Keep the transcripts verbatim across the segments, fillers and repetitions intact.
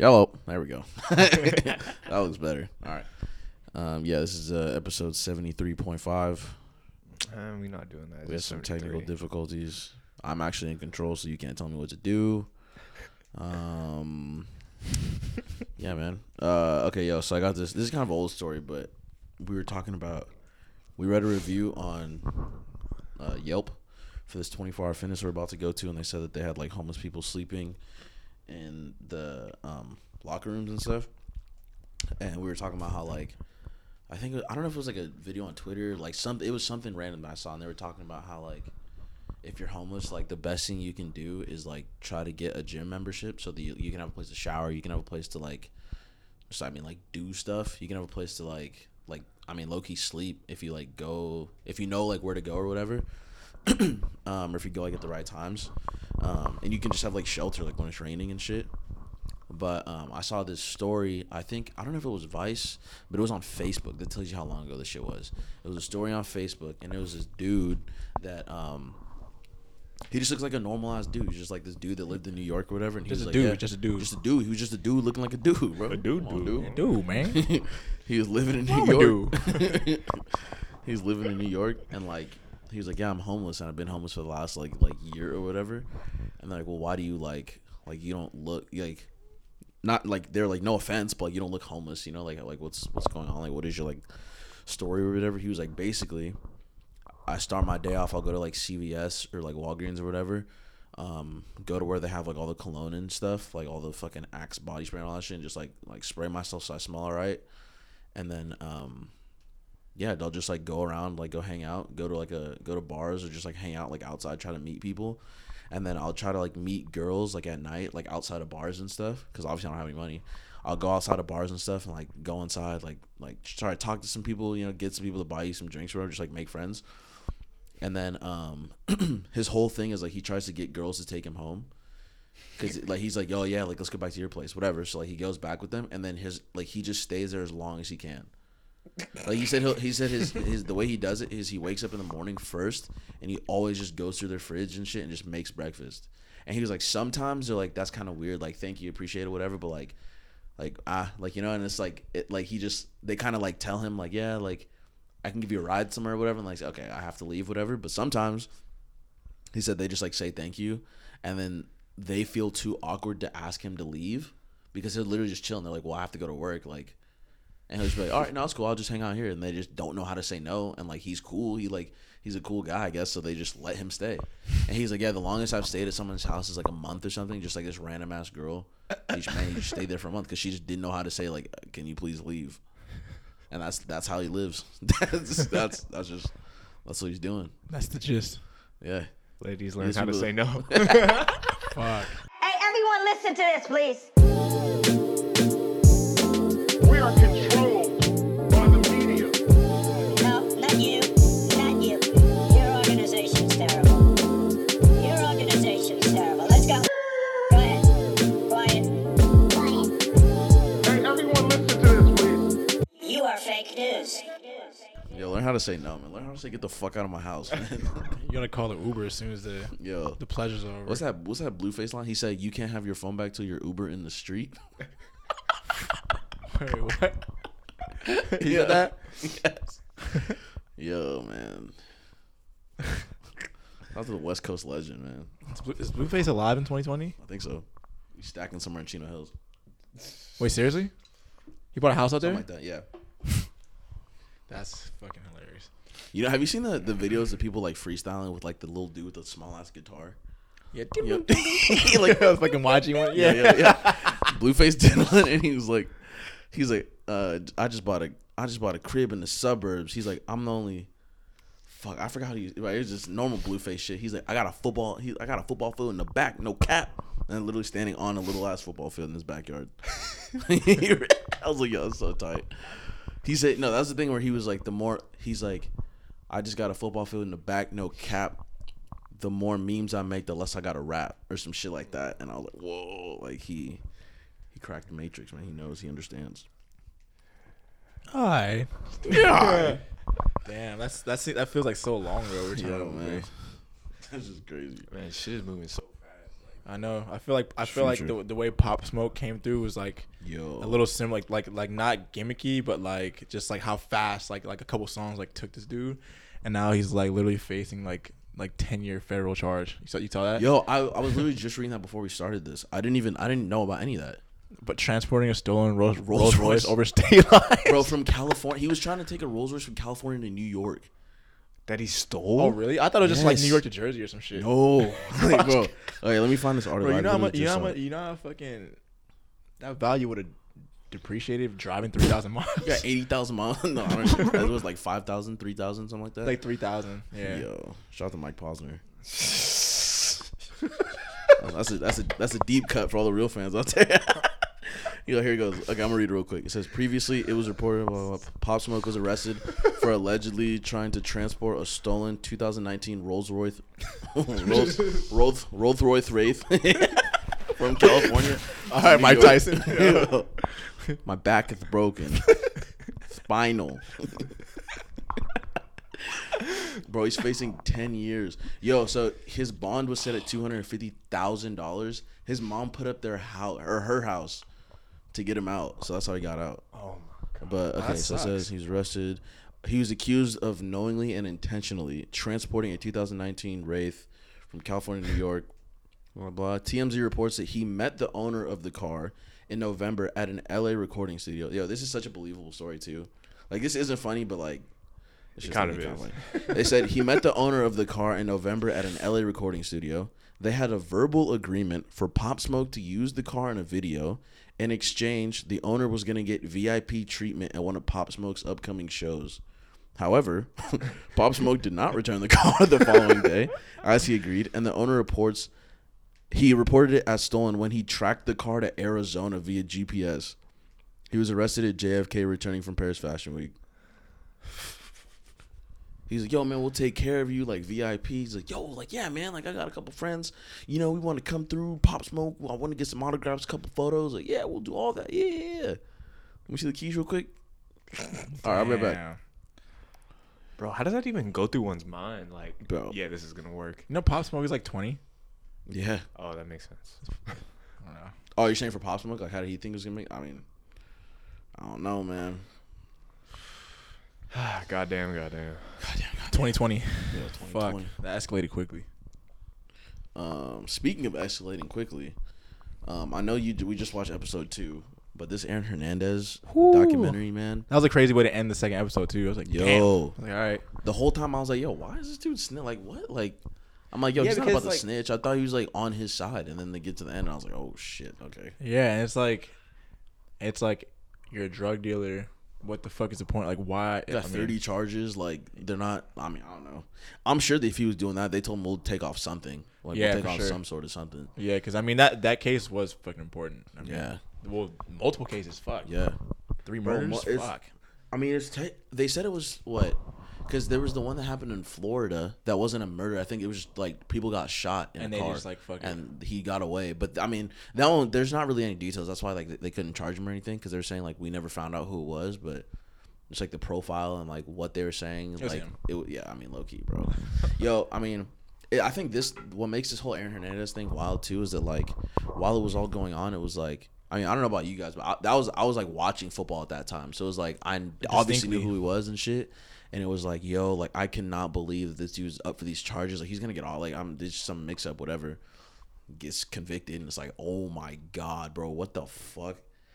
Yelp. There we go. That looks better. All right. Um, yeah, this is uh, episode seventy-three point five. Uh, we're not doing that. We had some technical difficulties. I'm actually in control, so you can't tell me what to do. Um, yeah, man. Uh, okay, yo, so I got this. This is kind of an old story, but we were talking about, we read a review on uh, Yelp for this twenty-four hour fitness we're about to go to, and they said that they had, like, homeless people sleeping in the um, locker rooms and stuff. And we were talking about how, like, I think, it was, I don't know if it was, like, a video on Twitter. Like, some, it was something random that I saw, and they were talking about how, like, if you're homeless, like, the best thing you can do is, like, try to get a gym membership so that you, you can have a place to shower. You can have a place to, like, just, I mean, like, do stuff. You can have a place to, like, like, I mean, low-key sleep if you, like, go, if you know, like, where to go or whatever. um, or if you go, like, at the right times. Um, and you can just have, like, shelter, like, when it's raining and shit. But um, I saw this story, I think, I don't know if it was Vice, but it was on Facebook. That tells you how long ago this shit was. It was a story on Facebook, and there was this dude that, um, he just looks like a normalized dude. He's just like this dude that lived in New York or whatever. And he just was a like, dude, yeah, just a dude. Just a dude. He was just a dude looking like a dude, bro. A dude, on, dude. dude. dude, man. He was living in New I'm York. He was living in New York, and like, he was like, yeah, I'm homeless, and I've been homeless for the last like like year or whatever. And they're like, well, why do you like, like you don't look, like, not like, they're like, no offense, but like, you don't look homeless, you know? Like, like what's what's going on? Like, what is your like story or whatever? He was like, basically, I start my day off, I'll go to like C V S or like Walgreens or whatever, um, go to where they have like all the cologne and stuff, like all the fucking Axe body spray and all that shit, and just like like spray myself so I smell all right. And then um, yeah, they'll just like go around, like go hang out, go to like a go to bars or just like hang out like outside, try to meet people. And then I'll try to like meet girls like at night, like outside of bars and stuff, because obviously I don't have any money. I'll go outside of bars and stuff and like go inside, like like try to talk to some people, you know, get some people to buy you some drinks or whatever, just like make friends. And then um, his whole thing is, like, he tries to get girls to take him home. Because, like, he's like, oh, yeah, like, let's go back to your place, whatever. So, like, he goes back with them. And then his, like, he just stays there as long as he can. Like, he said he'll, he said his, his the way he does it is he wakes up in the morning first. And he always just goes through their fridge and shit and just makes breakfast. And he was like, sometimes they're like, that's kind of weird. Like, thank you, appreciate it, whatever. But, like, like, ah, like, you know, and it's like, it, like, he just, they kind of, like, tell him, like, yeah, like, I can give you a ride somewhere or whatever, and like, okay, I have to leave, whatever. But sometimes, he said they just like say thank you, and then they feel too awkward to ask him to leave because they're literally just chilling. They're like, well, I have to go to work, like, and he'll just be like, all right, no, it's cool, I'll just hang out here. And they just don't know how to say no. And like, he's cool, he like he's a cool guy, I guess. So they just let him stay. And he's like, yeah, the longest I've stayed at someone's house is like a month or something. Just like this random ass girl, and he, man, he just stayed there for a month because she just didn't know how to say like, can you please leave. And that's that's how he lives. that's that's that's just that's what he's doing. That's the gist. Yeah. Ladies learn how to say no. Fuck. Hey, everyone, listen to this, please. We are controlled by the media. No, not you, not you. Your organization's terrible. Your organization's terrible. Let's go. Go ahead. Quiet. Quiet. Hey, everyone, listen to this. You are fake news. Yo, learn how to say no, man. Learn how to say get the fuck out of my house, man. You gotta call it Uber as soon as the yo the pleasures are over. What's that? What's that Blueface line? He said you can't have your phone back till your Uber in the street. Wait, what? You heard that? Yes. Yo, man. That's a West Coast legend, man. Is, Blue, is Blueface alive in twenty twenty? I think so. He's stacking somewhere in Chino Hills. Wait, seriously? He bought a house out there? Something like that, yeah. That's fucking hilarious. You know, have you seen the, the videos of people like freestyling with like the little dude with the small ass guitar? Yeah, yep. Like I was fucking watching one. Yeah, yeah, yeah. Blueface did one, and he was like, he's like, uh, I just bought a, I just bought a crib in the suburbs. He's like, I'm the only, fuck, I forgot how to use it. Right, it was just normal Blueface shit. He's like, I got a football, he, I got a football field in the back, no cap. And literally standing on a little ass football field in his backyard. I was like, yo, that's so tight. He said, no, that's the thing where he was like, the more, he's like, I just got a football field in the back, no cap. The more memes I make, the less I got to rap or some shit like that. And I was like, whoa, like he, he cracked the matrix, man. He knows, he understands. All right. Yeah. Damn, that's, that's, that feels like so long ago. We're talking, yeah, man. That's just crazy. Man, shit is moving so. I know. I feel like I feel Future. like the the way Pop Smoke came through was like Yo. a little similar, like like like not gimmicky, but like just like how fast like like a couple songs like took this dude, and now he's like literally facing like like ten year federal charge. You saw you saw that? Yo, I I was literally just reading that before we started this. I didn't even I didn't know about any of that. But transporting a stolen Rolls, Rolls Royce over state lines, bro, from California. He was trying to take a Rolls Royce from California to New York. That he stole? Oh, really? I thought it was yes. just like New York to Jersey or some shit. No. Like, bro. Okay, let me find this article. Bro, you know how much, you know how much, you know how fucking that value would have depreciated driving three thousand miles? Yeah, eighty thousand miles. No, I don't know. It was like five thousand, three thousand, something like that. Like three thousand. Yeah. Yo, shout out to Mike Posner. That's a, that's a, that's a deep cut for all the real fans out there. Yo, here it goes. Okay, I'm gonna read it real quick. It says, previously it was reported uh, Pop Smoke was arrested for allegedly trying to transport a stolen two thousand nineteen Rolls Royce Rolls Rolls Rolls Royce Wraith from California. All right, Mike Tyson. My back is broken. Spinal. Bro, he's facing ten years. Yo, so his bond was set at two hundred and fifty thousand dollars. His mom put up their house or her house to get him out, so that's how he got out. Oh my god! But okay, that so sucks. It says he was arrested. He was accused of knowingly and intentionally transporting a two thousand nineteen Wraith from California to New York. Blah blah. T M Z reports that he met the owner of the car in November at an L A recording studio. Yo, this is such a believable story too. Like this isn't funny, but like. It's just kind of is. They said he met the owner of the car in November at an L A recording studio. They had a verbal agreement for Pop Smoke to use the car in a video. In exchange, the owner was going to get V I P treatment at one of Pop Smoke's upcoming shows. However, Pop Smoke did not return the car the following day, as he agreed, and the owner reports he reported it as stolen when he tracked the car to Arizona via G P S. He was arrested at J F K returning from Paris Fashion Week. He's like, yo, man, we'll take care of you, like, V I P. He's like, yo, like, yeah, man, like, I got a couple friends. You know, we want to come through, Pop Smoke. I want to get some autographs, a couple photos. Like, yeah, we'll do all that. Yeah, yeah, yeah. Let me see the keys real quick. All right, I'll be right back. Bro, how does that even go through one's mind? Like, bro. Yeah, this is going to work. You know, Pop Smoke is, like, twenty? Yeah. Oh, that makes sense. I don't know. Oh, you're saying for Pop Smoke? Like, how did he think it was going to make? I mean, I don't know, man. Goddamn, goddamn, goddamn, goddamn. twenty twenty. Yeah, twenty twenty. Fuck, that escalated quickly. Um, speaking of escalating quickly, um, I know you. Do, we just watched episode two, but this Aaron Hernandez Ooh. documentary, man, that was a crazy way to end the second episode too. I was like, yo, I was like, all right. The whole time I was like, yo, why is this dude snitch? Like, what? Like, I'm like, yo, yeah, he's not about like, to snitch. I thought he was like on his side, and then they get to the end, and I was like, oh shit, okay. Yeah, and it's like, it's like you're a drug dealer. What the fuck is the point? Like, why? Got thirty mean, charges. Like, they're not. I mean, I don't know. I'm sure that if he was doing that, they told him we'll take off something. Like, yeah, we'll take off sure. some sort of something. Yeah, because I mean that that case was fucking important. I mean, yeah. Well, multiple cases. Fuck. Yeah. Three murders. Bro, fuck. I mean, it's te- they said it was what? Because there was the one that happened in Florida that wasn't a murder. I think it was just like people got shot in and a they car, just like fucking and he got away. But I mean, that one there's not really any details. That's why like they couldn't charge him or anything because they were saying like we never found out who it was. But it's like the profile and like what they were saying, it like it, yeah. I mean, low key, bro. Yo, I mean, it, I think this what makes this whole Aaron Hernandez thing wild too is that like while it was all going on, it was like. I mean, I don't know about you guys, but I, that was I was like watching football at that time, so it was like I obviously knew who he was and shit, and it was like, yo, like I cannot believe that this dude's up for these charges. Like he's gonna get all like I'm there's some mix up, whatever, gets convicted, and it's like, oh my god, bro, what the fuck?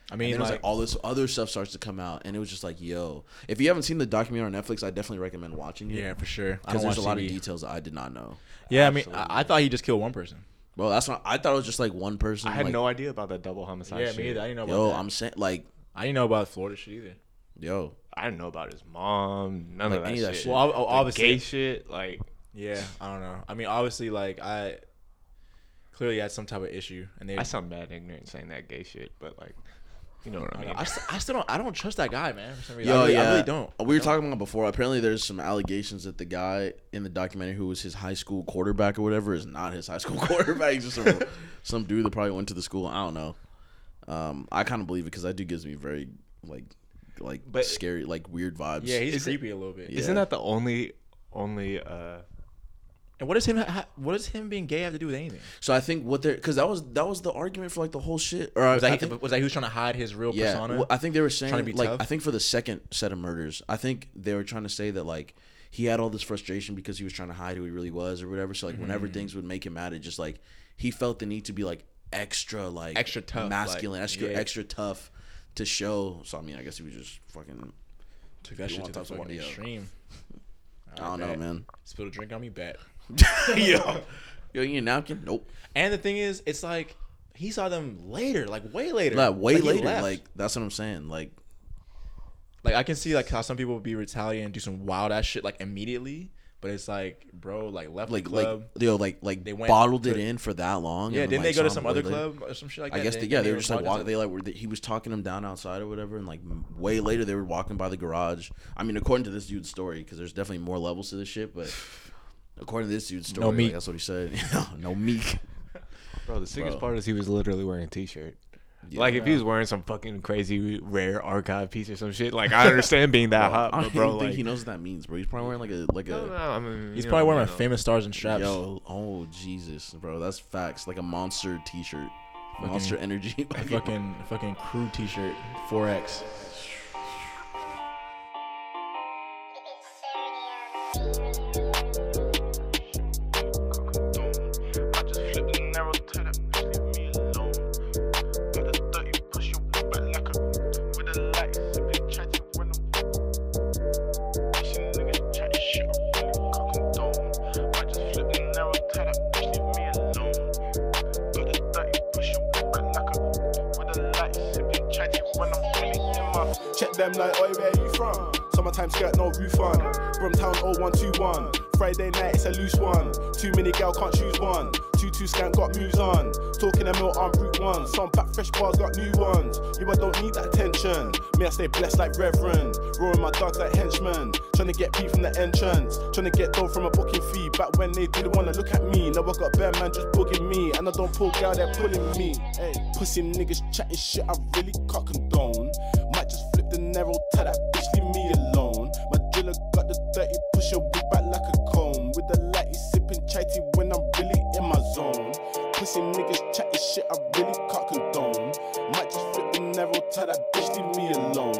I mean, and it was like, like all this other stuff starts to come out, and it was just like, yo, if you haven't seen the documentary on Netflix, I definitely recommend watching it. Yeah, for sure, because there's a lot T V. Of details that I did not know. Yeah, absolutely. I mean, I, I thought he just killed one person. Bro, that's not. I thought it was just like one person. I had like, no idea about that double homicide. Yeah, shit. Me either. I didn't know about Yo, that. Yo, I'm saying like I didn't know about Florida shit either. Yo, I didn't know about his mom. None like, of that, that shit. shit. Well, obviously, the gay shit. Like, yeah, I don't know. I mean, obviously, like I clearly had some type of issue, and they. I sound bad, ignorant, saying that gay shit, but like, you know what I mean. I, st- I still don't. I don't trust that guy, man. For some reason. Yo, I really, yeah. I really don't. We were don't. talking about before. Apparently, there's some allegations that the guy in the documentary who was his high school quarterback or whatever is not his high school quarterback. He's just a, some dude that probably went to the school. I don't know. Um, I kind of believe it because that dude gives me very like, like but, scary, like weird vibes. Yeah, he's creepy a little bit. Yeah. Isn't that the only, only uh, And what does him how, what does him being gay have to do with anything? So I think what they're because that was that was the argument for like the whole shit. Or was, I, that, I think, was that he was trying to hide his real yeah, persona? Well, I think they were saying like tough? I think for the second set of murders, I think they were trying to say that like he had all this frustration because he was trying to hide who he really was or whatever. So like mm-hmm. whenever things would make him mad, it just like he felt the need to be like extra like extra tough, masculine, like, extra yeah. extra tough to show. So I mean, I guess he was just fucking took that shit to the fucking extreme. I don't know, man. Spilled a drink on me, bet. Yo, yo, you napkin? Nope. And the thing is, it's like he saw them later, like way later, like way like later. Like that's what I'm saying. Like, like I can see like how some people would be retaliating and do some wild ass shit like immediately, but it's like, bro, like left like, the club, like, yo, like like they went bottled to, it in for that long. Yeah, and didn't like, they go to some other club or some shit like that? I guess they, yeah, they, they were just like walking. They like were they, he was talking them down outside or whatever, and like way later they were walking by the garage. I mean, according to this dude's story, because there's definitely more levels to this shit, but. According to this dude's story, no meek. Like, that's what he said. No meek. Bro, the sickest Bro. part is he was literally wearing a t-shirt. Yeah, like, bro. If he was wearing some fucking crazy, rare archive piece or some shit, like, I understand being that bro, hot, but, I don't bro, think like, he knows what that means, bro. He's probably wearing, like, a... like no, a. No, I mean, he's probably know, wearing a know. Famous Stars and Straps. Yo, oh, Jesus, bro. That's facts. Like a Monster t-shirt. Fucking, Monster Energy. Like, fucking, fucking crew t-shirt. four X. Blessed like reverend, roaring my dogs like henchmen, trying to get beat from the entrance, trying to get dough from a booking fee. Back when they didn't want to look at me, now I got bare man just booking me, and I don't pull girl, they're pulling me. Hey, pussy niggas chatting shit, I really can't condone. Might just flip the narrow, tell that bitch leave me alone. My driller got the dirty, push your whip back like a comb. With the light, he's sipping chai tea when I'm really in my zone. Pussy niggas chatting shit, I really can't condone. Might just flip the narrow, tell that bitch leave me alone.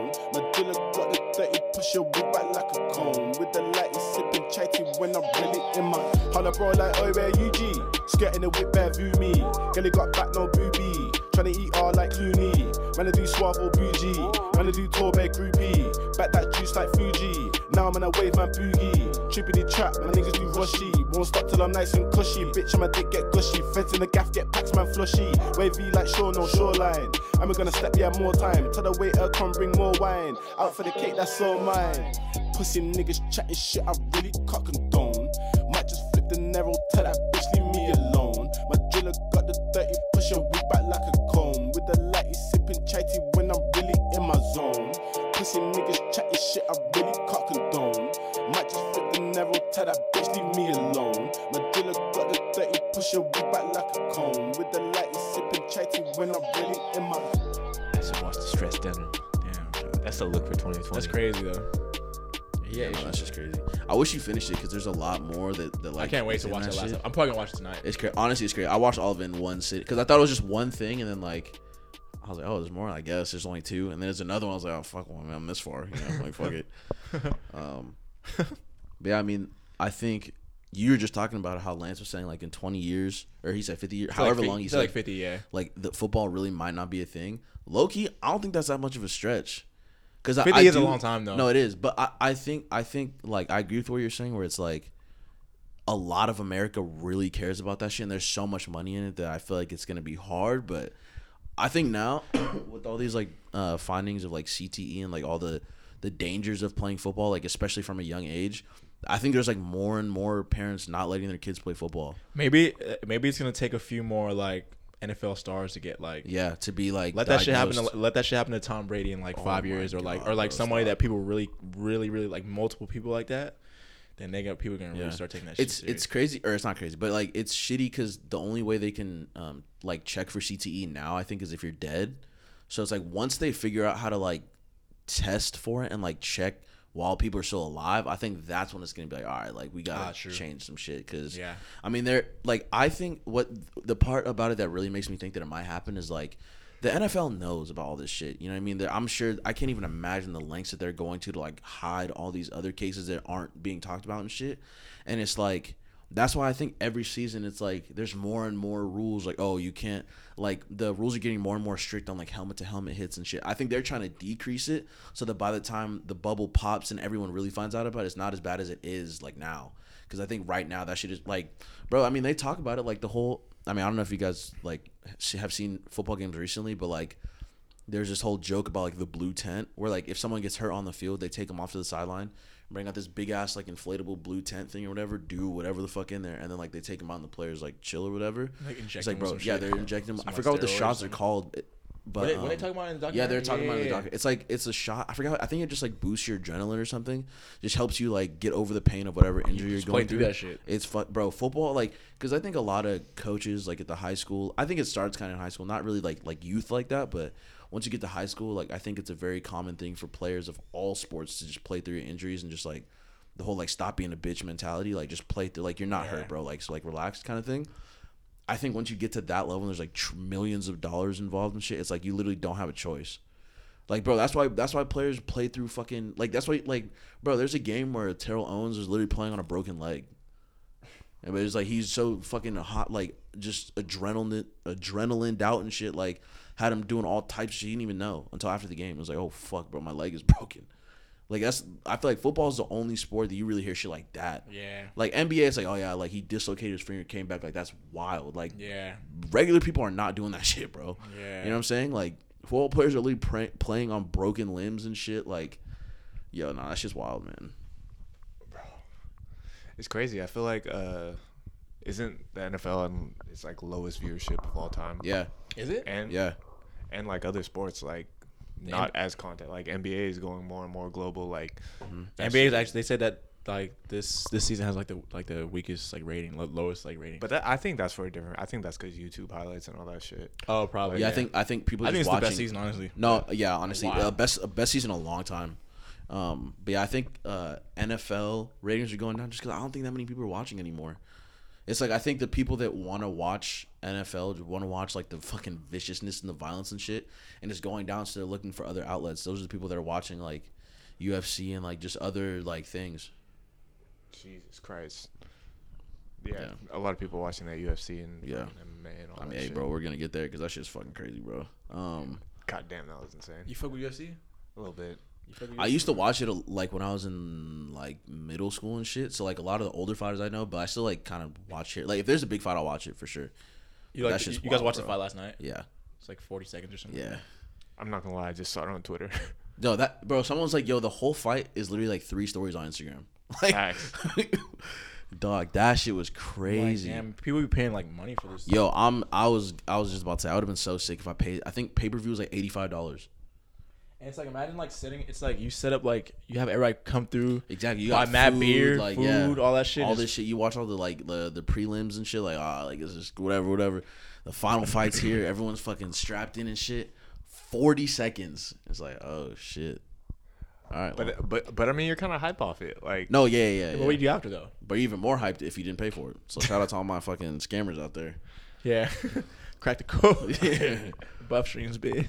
She'll be back like a cone. With the light and sipping chatty when I'm really in my holla bro like oh where U G. Skirting the whip bare view me. Girl, you got back no boobie. Tryna eat all like Clooney. Man I do suave or bougie. Man I do tall bear groupie. Back that juice like Fuji. Now I'm in a wave man boogie. Trippity trap, my niggas do rushy. Won't stop till I'm nice and cushy. Bitch on my dick get gushy. Feds in the gaff get packs man flushy. Wavy like shore no shoreline. And we're gonna step yeah more time. Tell the waiter come bring more wine. Out for the cake that's all mine. Pussy niggas chatting shit I really can't condone. Might just flip the narrow, tell that bitch leave me alone. My driller got the dirty, push your whip back like a comb. With the light he's sipping chai tea when I'm really in my zone. Pussy niggas chatting shit I really can't condone. Might just flip the narrow, tell that bitch leave me alone. My driller got the dirty, push your whip back like a comb. With the light he's sipping chai tea when I'm really in my zone. That's a watch the stress dinner. That's a look for twenty twenty. That's crazy though. Yeah, yeah no, that's just crazy. I wish you finished it because there's a lot more that, that like. I can't wait to watch that last. Time. I'm probably gonna watch it tonight. It's crazy. Honestly, it's crazy. I watched all of it in one sit because I thought it was just one thing, and then like, I was like, oh, there's more. I guess there's only two, and then there's another one. I was like, oh fuck, well, man, I'm this far. You know, I'm like fuck it. Um, but yeah, I mean, I think you were just talking about how Lance was saying like in twenty years, or he said fifty years, it's however like, long he said like fifty, yeah. Like the football really might not be a thing. Low key, I don't think that's that much of a stretch. Cause fifty I, I is do, a long time though. No, it is. But I, I think I think like I agree with what you're saying, where it's like a lot of America really cares about that shit, and there's so much money in it that I feel like it's gonna be hard. But I think now with all these like uh, findings of like C T E and like all the the dangers of playing football, like especially from a young age, I think there's like more and more parents not letting their kids play football. Maybe maybe it's gonna take a few more like N F L stars to get like yeah to be like let diagnosed. That shit happen to, let that shit happen to Tom Brady in like oh five years God, or like or like somebody stop. That people really really really like multiple people like that, then they got people gonna really yeah. start taking that shit it's serious. It's crazy or it's not crazy but like it's shitty because the only way they can um like check for C T E now I think is if you're dead, so it's like once they figure out how to like test for it and like check while people are still alive, I think that's when it's going to be like, all right, like, we got to ah, change some shit. Because, yeah. I mean, they're like, I think what the part about it that really makes me think that it might happen is, like, the N F L knows about all this shit. You know what I mean? They're, I'm sure I can't even imagine the lengths that they're going to to, like, hide all these other cases that aren't being talked about and shit. And it's like, that's why I think every season it's like there's more and more rules. Like, oh, you can't, like, the rules are getting more and more strict on, like, helmet to helmet hits and shit. I think they're trying to decrease it so that by the time the bubble pops and everyone really finds out about it, it's not as bad as it is, like, now. Because I think right now that shit is like, bro, I mean, they talk about it like the whole, I mean, I don't know if you guys, like, have seen football games recently, but, like, there's this whole joke about, like, the blue tent where, like, if someone gets hurt on the field, they take them off to the sideline, bring out this big ass, like, inflatable blue tent thing or whatever, do whatever the fuck in there, and then, like, they take them out and the players, like, chill or whatever. Like, inject it's like, bro, yeah, they're injecting them. I forgot what the shots are called, but what they, what um, they talking about in the documentary? Yeah, they're talking yeah, about yeah, in the documentary. Yeah. It's like it's a shot. I forgot. I think it just, like, boosts your adrenaline or something. Just helps you, like, get over the pain of whatever injury you are going through. through. That shit. It's fun, bro. Football, like, because I think a lot of coaches, like, at the high school, I think it starts kind of in high school, not really like like youth like that, but once you get to high school, like, I think it's a very common thing for players of all sports to just play through your injuries and just, like, the whole, like, stop being a bitch mentality, like, just play through, like, you're not yeah. hurt, bro, like, so, like, relax kind of thing. I think once you get to that level and there's, like, tr- millions of dollars involved and shit, it's like you literally don't have a choice. Like, bro, that's why that's why players play through fucking, like, that's why, like, bro, there's a game where Terrell Owens is literally playing on a broken leg. And but it's like he's so fucking hot, like, just adrenaline adrenaline out and shit, like, had him doing all types of shit. He didn't even know until after the game. It was like, oh, fuck, bro, my leg is broken. Like, that's, I feel like football is the only sport that you really hear shit like that. Yeah. Like, N B A, it's like, oh, yeah, like, he dislocated his finger, came back. Like, that's wild. Like, yeah. Regular people are not doing that shit, bro. Yeah. You know what I'm saying? Like, football players are really pr- playing on broken limbs and shit. Like, yo, nah, that's just wild, man. Bro. It's crazy. I feel like, uh, isn't the N F L and it's, like, lowest viewership of all time? Yeah. Is it? And yeah. And, like, other sports, like, not N- as content. Like, N B A is going more and more global. Like, mm-hmm. N B A is actually, they said that, like, this this season has, like, the like the weakest, like, rating, lo- lowest, like, rating. But that, I think that's for a different. I think that's because YouTube highlights and all that shit. Oh, probably. Like, yeah, yeah, I think I think people. I just think it's watching. The best season, honestly. No, yeah, honestly, wow. uh, best uh, best season in a long time. Um, but yeah, I think uh, N F L ratings are going down just because I don't think that many people are watching anymore. It's like I think the people that want to watch N F L want to watch, like, the fucking viciousness and the violence and shit, and it's going down, so they're looking for other outlets. Those are the people that are watching, like, U F C and, like, just other, like, things. Jesus Christ. Yeah, yeah. A lot of people watching that U F C and yeah. Like, M M A and all I that mean, shit. Hey, bro, we're going to get there because that shit's fucking crazy, bro. Um, God damn, that was insane. You fuck with U F C? A little bit. I used to watch it, like, when I was in, like, middle school and shit. So, like, a lot of the older fighters I know, but I still, like, kind of watch it. Like, if there's a big fight, I'll watch it for sure. You, like, you, you wild, guys watched bro. The fight last night? Yeah. It's like forty seconds or something. Yeah. I'm not gonna lie, I just saw it on Twitter. No, that bro, someone's like, yo, the whole fight is literally like three stories on Instagram. Like, dog, that shit was crazy. Like, damn, people be paying, like, money for this. Yo, I'm I was I was just about to say I would have been so sick if I paid. I think pay per view was like eighty five dollars. And it's like, imagine, like, sitting, it's like you set up, like, you have everybody come through. Exactly. You buy got mad food, beer, like, food, yeah. all that shit. All this shit. You watch all the, like, the, the prelims and shit. Like, ah, oh, like, it's just whatever, whatever. The final fight's here. Everyone's fucking strapped in and shit. forty seconds. It's like, oh, shit. All right. But, well. but, but I mean, you're kind of hype off it. Like, no, yeah, yeah, yeah. What yeah. do you do after, though? But even more hyped if you didn't pay for it. So, shout out to all my fucking scammers out there. Yeah. Crack the code. Yeah. Buff streams, bitch.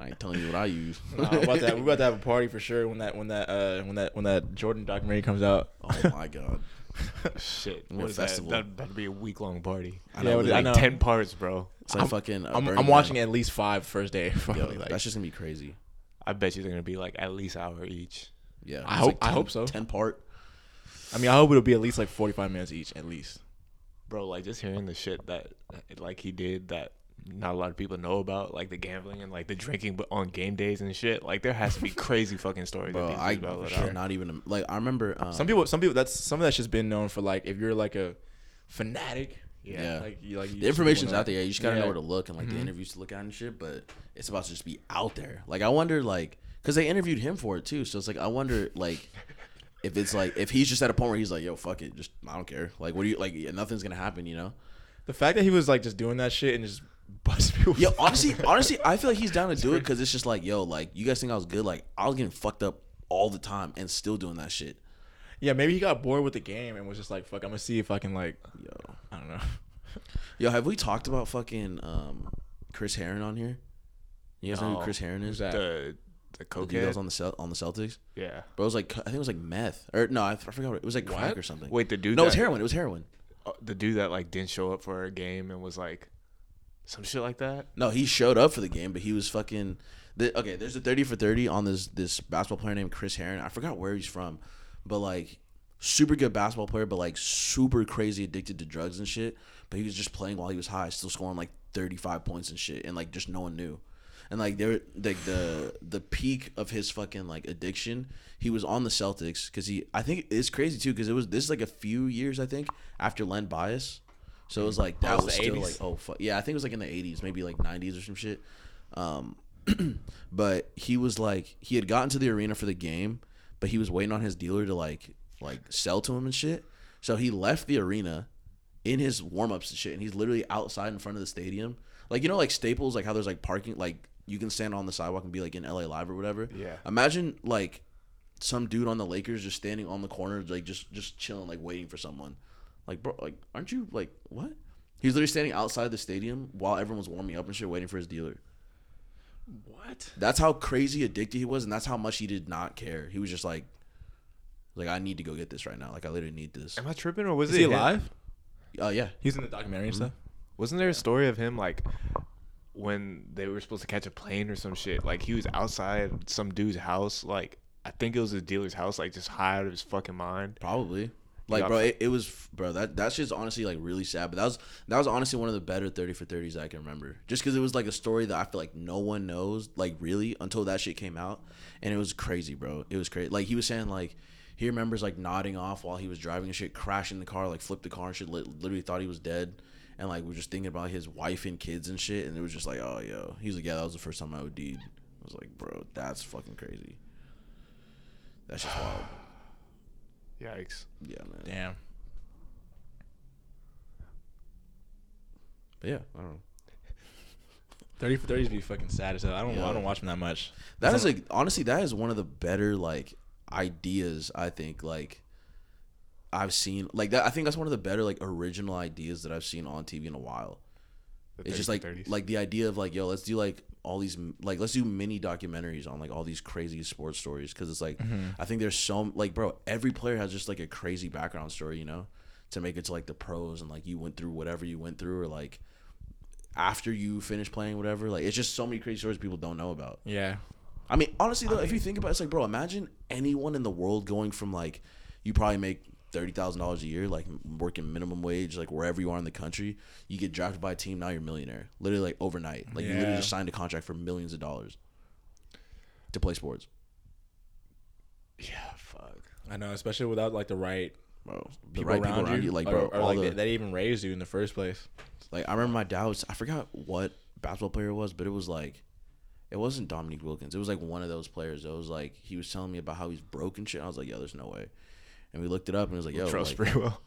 I ain't telling you what I use. Nah, we're about to have, we're about to have a party for sure when that when that uh, when that when that Jordan documentary comes out. Oh my god. Shit. What is that? That that'd be a week long party. I know. Yeah, like I know. ten parts, bro. It's like I'm, fucking. I'm, I'm watching at least five first day. Yo, like, that's just gonna be crazy. I bet you they're gonna be like at least an hour each. Yeah. I hope. Like ten, I hope so. Ten part. I mean, I hope it'll be at least like forty five minutes each, at least. Bro, like just hearing the shit that like he did that. Not a lot of people know about, like the gambling and like the drinking, but on game days and shit, like there has to be crazy fucking stories. Bro, I sure. not even like I remember um, some people. Some people that's some of that's just been known for like if you're like a fanatic, yeah. yeah. Like, you, like you the information's out there. Yeah, you just gotta yeah. know where to look and like mm-hmm. the interviews to look at and shit. But it's about to just be out there. Like I wonder, like because they interviewed him for it too. So it's like I wonder, like. If it's like if he's just at a point where he's like, yo, fuck it, just I don't care. Like, what do you like? Nothing's gonna happen, you know. The fact that he was like just doing that shit and just busting people. Yo, honestly, honestly, I feel like he's down to do it because it's just like, yo, like you guys think I was good? Like I was getting fucked up all the time and still doing that shit. Yeah, maybe he got bored with the game and was just like, fuck, I'm gonna see if I can, like, yo, I don't know. Yo, have we talked about fucking um, Chris Heron on here? You guys no. know who Chris Heron is? The the cocaine on the Cel- on the Celtics. Yeah, but it was like I think it was like meth or no, I forgot. What, it was like what? crack or something. Wait, the dude? No, that, it was heroin. It was heroin. Uh, the dude that like didn't show up for a game and was like some shit like that. No, he showed up for the game, but he was fucking. The, okay, there's a thirty for thirty on this this basketball player named Chris Heron. I forgot where he's from, but like super good basketball player, but like super crazy addicted to drugs and shit. But he was just playing while he was high, still scoring like thirty-five points and shit, and like just no one knew. And like they were, like the the peak of his fucking like addiction, he was on the Celtics because he I think it's crazy too because it was this is like a few years I think after Len Bias, so it was like that oh, was still eighties. Like oh fuck yeah I think it was like in the eighties maybe like nineties or some shit, um, but he was like he had gotten to the arena for the game, but he was waiting on his dealer to like like sell to him and shit, so he left the arena in his warm ups and shit, and he's literally outside in front of the stadium, like you know like Staples like how there's like parking like. You can stand on the sidewalk and be like in L A Live or whatever. Yeah. Imagine like some dude on the Lakers just standing on the corner, like just just chilling, like waiting for someone. Like, bro, like, aren't you like what? He was literally standing outside the stadium while everyone was warming up and shit, waiting for his dealer. What? That's how crazy addicted he was, and that's how much he did not care. He was just like, like I need to go get this right now. Like I literally need this. Am I tripping or was Is it he alive? Oh uh, yeah, he's in the documentary and mm-hmm. stuff. Wasn't there a story of him like? When they were supposed to catch a plane or some shit, like he was outside some dude's house, like I think it was his dealer's house, like just high out of his fucking mind. Probably, like bro, it, it was bro. That that shit's honestly like really sad. But that was that was honestly one of the better thirty for thirties I can remember, just because it was like a story that I feel like no one knows, like really, until that shit came out, and it was crazy, bro. It was crazy. Like he was saying, like he remembers like nodding off while he was driving and shit, crashing the car, like flipped the car and shit. Literally thought he was dead. And, like, we were just thinking about his wife and kids and shit. And it was just like, oh, yo. He was like, yeah, that was the first time I OD'd. I was like, bro, that's fucking crazy. That's just wild. Yikes. Yeah, man. Damn. But, yeah, I don't know. thirty for thirties be fucking sad as hell. I don't, yeah. I don't watch them that much. That is, like, honestly, that is one of the better, like, ideas, I think, like. I've seen like that. I think that's one of the better like original ideas that I've seen on T V in a while. The it's just like thirties. Like the idea of like yo, let's do like all these like let's do mini documentaries on like all these crazy sports stories because it's like mm-hmm. I think there's so like bro, every player has just like a crazy background story, you know, to make it to like the pros and like you went through whatever you went through or like after you finish playing whatever. Like it's just so many crazy stories people don't know about. Yeah, I mean honestly though, I mean, if you think about it, it's like bro, imagine anyone in the world going from like you probably make. thirty thousand dollars a year, like working minimum wage, like wherever you are in the country, you get drafted by a team, now you're a millionaire. Literally like overnight. Like yeah. You literally just signed a contract for millions of dollars to play sports. Yeah, fuck. I know, especially without like the right, bro, the people, right around people around you. you like, or, bro, or all like the, that even raised you in the first place. Like I remember my dad was, I forgot what basketball player it was, but it was like, it wasn't Dominique Wilkins. It was like one of those players. It was like, he was telling me about how he's broke and shit. I was like, yo, there's no way. And we looked it up, and it was like, yo. Trust like, pretty well.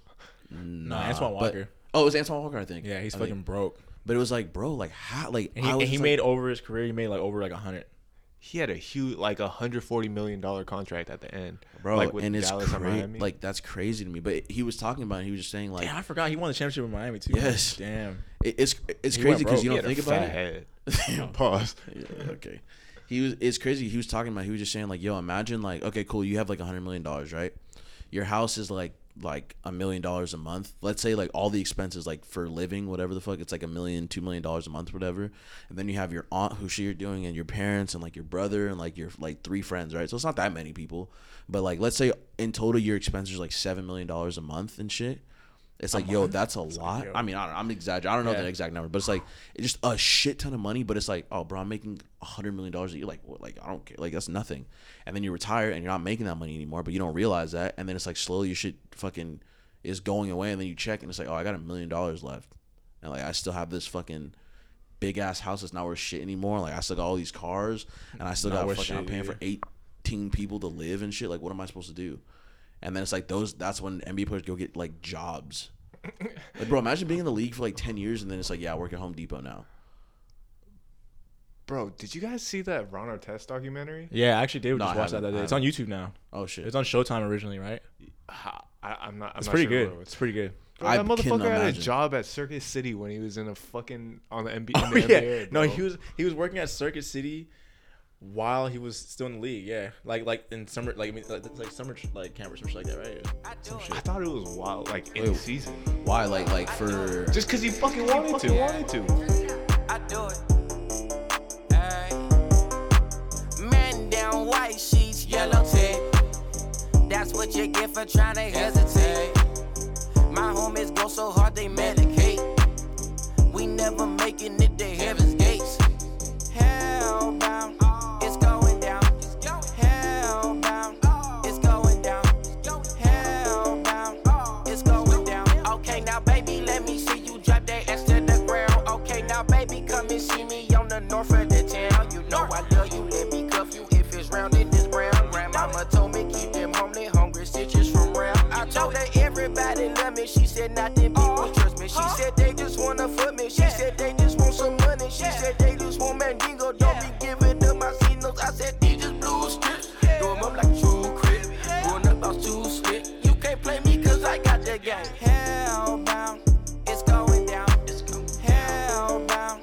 Nah, nah Antoine Walker. But, oh, it was Antoine Walker, I think. Yeah, he's I fucking think. broke. But it was like, bro, like, how, like. And he, and he made like, over his career, he made like over like one hundred. He had a huge, like, one hundred forty million dollars contract at the end. Bro, like, with and Dallas it's cra- and Miami. Like, that's crazy to me. But he was talking about it, and he was just saying, like. Damn, I forgot he won the championship with Miami, too. Yes. Damn. It, it's it's he crazy because you don't he had think a about fat it. Head. Pause. Yeah, okay. He was, it's crazy. He was talking about, he was just saying, like, yo, imagine, like, okay, cool, you have like one hundred million dollars, right? Your house is like like a million dollars a month. Let's say like all the expenses like for living, whatever the fuck, it's like a million, two million dollars a month, whatever. And then you have your aunt who she you're doing and your parents and like your brother and like your like three friends, right? So it's not that many people. But like let's say in total your expenses are like seven million dollars a month and shit. It's like, yo, that's a lot. I mean, I don't, I'm exaggerating. I don't know yeah. the exact number, but it's like it's just a shit ton of money. But it's like, oh, bro, I'm making a hundred million dollars a year. Like, what? Like, I don't care. Like, that's nothing. And then you retire and you're not making that money anymore, but you don't realize that. And then it's like slowly your shit fucking is going away. And then you check and it's like, oh, I got a million dollars left, and like I still have this fucking big ass house that's not worth shit anymore. Like I still got all these cars and I still not got fucking I'm paying either. for eighteen people to live and shit. Like, what am I supposed to do? And then it's like those. That's when N B A players go get like jobs. Like, bro, imagine being in the league for like ten years, and then it's like, yeah, I work at Home Depot now. Bro, did you guys see that Ron Artest documentary? Yeah, I actually did. We no, just watched that that day. It's on YouTube now. Oh, shit. It's on Showtime originally, right? I, I'm not I'm It's not pretty sure good. It it's pretty good. Bro, that I motherfucker had a job at Circuit City when he was in a fucking on the N B A. Oh, yeah. N B A, no, he was he was working at Circuit City while he was still in the league. Yeah, like like in summer, like I mean, like, like summer like camp or something like that, right? Yeah. Some shit. I thought it was wild, like in Wait, season. Why, like like for just because he fucking wanted, wanted to. Wanted to. I do it. White sheets, yellow tape. That's what you get for trying to hesitate. My homies go so hard they medicate. We never making it to heaven's gates. Hellbound, it's going down. Hellbound, it's going down. Hellbound, it's going down. Okay, now baby, let me see you drop that ass to the ground. Okay, now baby, come and see me on the north of the town. You know I love you, let me cuff you. In this brown, grandmama told me keep them homely hungry stitches from round. I told her everybody love me. She said not them people trust me. She said they just wanna foot me. She said they just want some money. She said they just want mandingo. Don't be giving them my signals. I said these just blue strips. Throw them up like true crib. Going up out too slick. You can't play me cause I got the game. Hellbound, it's going down. Hellbound,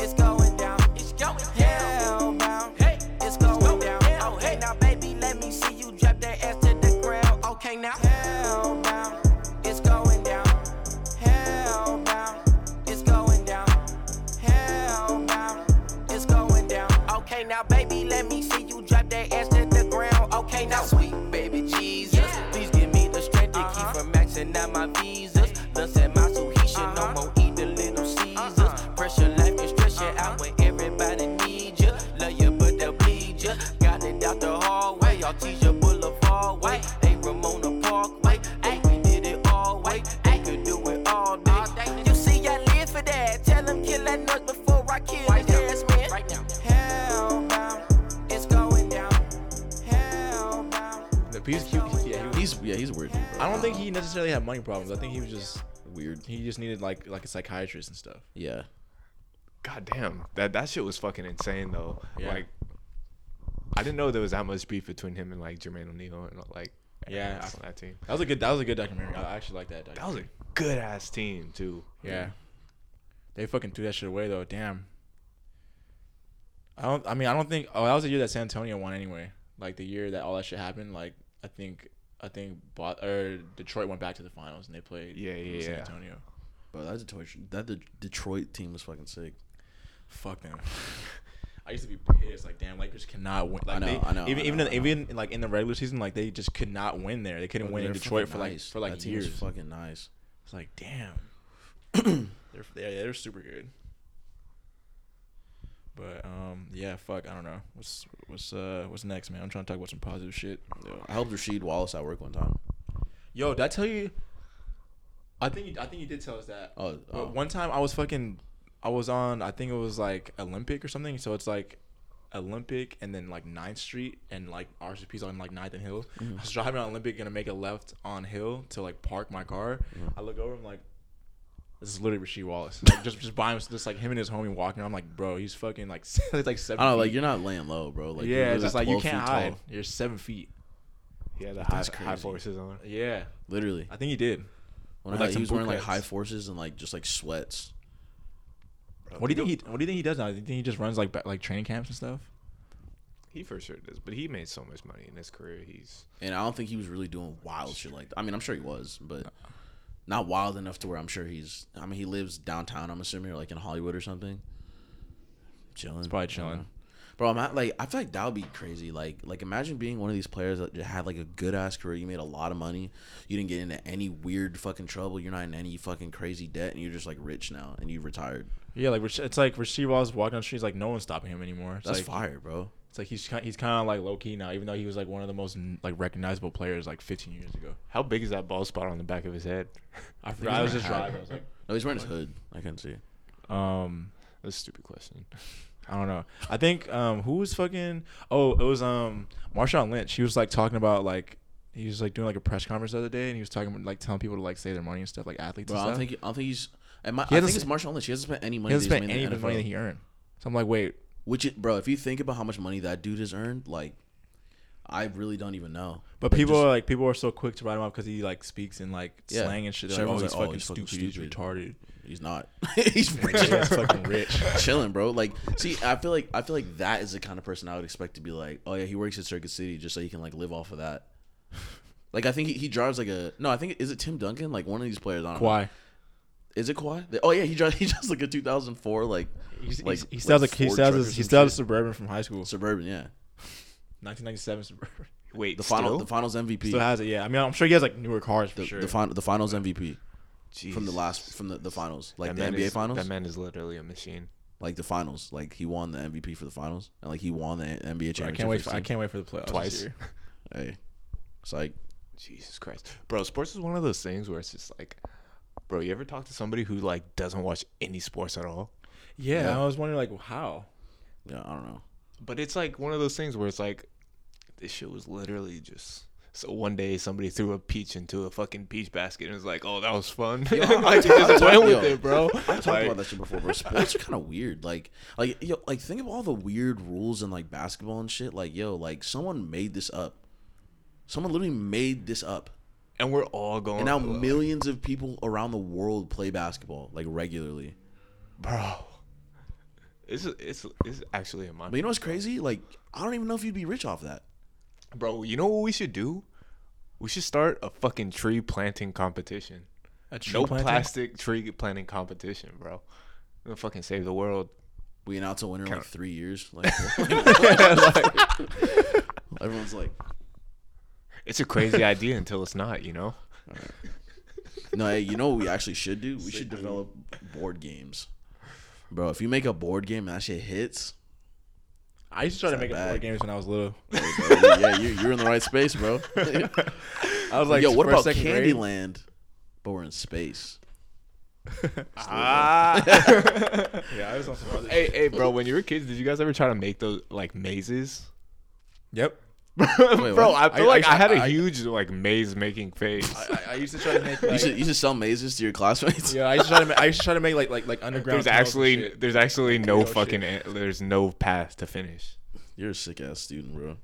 it's going down. It's going down. Now. Hellbound, it's going down. Hellbound, it's going down. Hellbound, it's going down. Okay, now baby, let me see you drop that ass to the ground. Okay, now sweet baby Jesus, yeah. Please give me the strength to uh-huh. keep from maxing out my visas. Thus at my Suhisha, uh-huh. no more eat the little Caesars. Uh-huh. Pressure life and stretch uh-huh. it out when everybody need ya. Love ya, but they'll bleed ya. Got it out the hallway, y'all teach ya boulevard way. He's cute. Yeah, he he's yeah, he's a weird dude, bro. I don't think he necessarily had money problems. I think he was just weird. He just needed like like a psychiatrist and stuff. Yeah. God damn. That that shit was fucking insane though. Yeah. Like I didn't know there was that much beef between him and like Jermaine O'Neal and like yeah, I, on that team. That was a good that was a good documentary. I actually like that documentary. That was a good ass team too. Yeah. They fucking threw that shit away though. Damn. I don't I mean I don't think oh that was the year that San Antonio won anyway. Like the year that all that shit happened, like I think I think bought, or Detroit went back to the finals and they played yeah, yeah, San Antonio. Bro, that Detroit that De- Detroit team was fucking sick. Fuck them. I used to be pissed. Like damn, Lakers cannot win. Like, I know, they, I know. Even I know, even I know. In, even in, like in the regular season, like they just could not win there. They couldn't Bro, win in Detroit for nice. like for like that years. Team was fucking nice. It's like damn. they're yeah, yeah, they're super good. But um yeah, fuck, I don't know. What's what's uh what's next, man? I'm trying to talk about some positive shit. Yo, I helped Rasheed Wallace at work one time. Yo, did I tell you I think you, I think you did tell us that. Oh, oh. One time I was fucking I was on I think it was like Olympic or something. So it's like Olympic and then like ninth Street and like R C P's on like ninth and Hill. Mm-hmm. I was driving on Olympic gonna make a left on Hill to like park my car. Mm-hmm. I look over, I'm like, this is literally Rasheed Wallace. Like just, just by him, just like him and his homie walking. I'm like, bro, he's fucking like, it's like seven. I don't know, like you're not laying low, bro. Like yeah, it's just like you can't hide. Tall. You're seven feet. Yeah, the high, high forces on. Yeah, literally. I think he did. When like, he was wearing cuts. like high forces and like just like sweats. Bro, what do you think? He, what do you think he does now? Do you think he just runs like like training camps and stuff? He for sure does, but he made so much money in his career. He's and I don't think he was really doing wild shit like that. I mean, I'm sure he was, but. No. Not wild enough to where I'm sure he's... I mean, he lives downtown, I'm assuming, or, like, in Hollywood or something. Chilling. He's probably chilling. You know? Bro, I'm at, like, I feel like that would be crazy. Like, like imagine being one of these players that had, like, a good-ass career. You made a lot of money. You didn't get into any weird fucking trouble. You're not in any fucking crazy debt, and you're just, like, rich now, and you retired. Yeah, like, it's like Rasheed Wallace walking on the streets, like, no one's stopping him anymore. It's That's like, fire, bro. It's like he's he's kind of like low key now, even though he was like one of the most like recognizable players like fifteen years ago. How big is that bald spot on the back of his head? I forgot. I was just driving. I was like, no, he's wearing his hood. I couldn't see. Um, that's a stupid question. I don't know. I think um, who was fucking? Oh, it was um Marshawn Lynch. He was like talking about like he was like doing like a press conference the other day, and he was talking about like telling people to like save their money and stuff, like athletes. Bro, and I don't think I don't think he's. I, he I think it's Marshawn Lynch. He hasn't spent any money. He hasn't spent any of the money that he earned. So I'm like, wait. Which, it, bro, if you think about how much money that dude has earned, like, I really don't even know. But like, people just, are like, people are so quick to write him off because he like speaks in like yeah. slang and shit. They're so like, oh, he's, like, fucking, oh, he's stupid. fucking stupid. He's retarded. He's not. He's rich. He's fucking rich. Chilling, bro. Like, see, I feel like I feel like that is the kind of person I would expect to be like, oh yeah, he works at Circuit City just so he can like live off of that. Like, I think he, he drives like a no. I think is it Tim Duncan? Like one of these players on Kawhi. Know. Is it Kawhi? Oh yeah, he drives. He drives like a two thousand four like. He's, like he's, he sells like a he sells he sells a Suburban from high school. Suburban, yeah. nineteen ninety-seven Suburban. Wait, the still? final the finals M V P. Still has it, yeah. I mean, I'm sure he has like newer cars for the, sure. The final the finals M V P. Jeez. From the last from the, the finals, like that the N B A is, finals. That man is literally a machine. Like the finals, like he won the M V P for the finals, and like he won the N B A championship. I can't wait. For, I can't wait for the playoffs twice. This year. Hey, it's like Jesus Christ, bro. Sports is one of those things where it's just like, bro, you ever talk to somebody who like doesn't watch any sports at all? Yeah, yeah. I was wondering like well, how. Yeah, I don't know. But it's like one of those things where it's like, this shit was literally just. So one day somebody threw a peach into a fucking peach basket and was like, "Oh, that was fun." Yo, I just went yo, with it, bro. I talked like, about that shit before, bro. Sports are kind of weird. Like, like yo, like think of all the weird rules in like basketball and shit. Like, yo, like someone made this up. Someone literally made this up. And we're all going. And now below. Millions of people around the world play basketball like regularly, bro. It's it's it's actually a mind. But you know what's crazy? Like, I don't even know if you'd be rich off that, bro. You know what we should do? We should start a fucking tree planting competition. A tree no planting? plastic tree planting competition, bro. We'll fucking save the world. We announce a winner in like three years. Like, like everyone's like. It's a crazy idea until it's not, you know? All right. No, hey, you know what we actually should do? We should develop board games. Bro, if you make a board game and that shit hits. I used to try to make bad. board games when I was little. Yeah, you, you're in the right space, bro. I was like, yo, what about Candyland? Grade? But we're in space. Ah. Yeah, I was on some other Hey, shit. hey, bro, when you were kids, did you guys ever try to make those, like, mazes? Yep. Wait, bro, I feel I, like I, I had a I, huge like maze making phase. I, I, I used to try to make. Like, you should you should sell mazes to your classmates. Yeah, I used to try to make, I used to try to make like like like underground. There's actually there's actually like, no fucking an, there's no path to finish. You're a sick ass student, bro.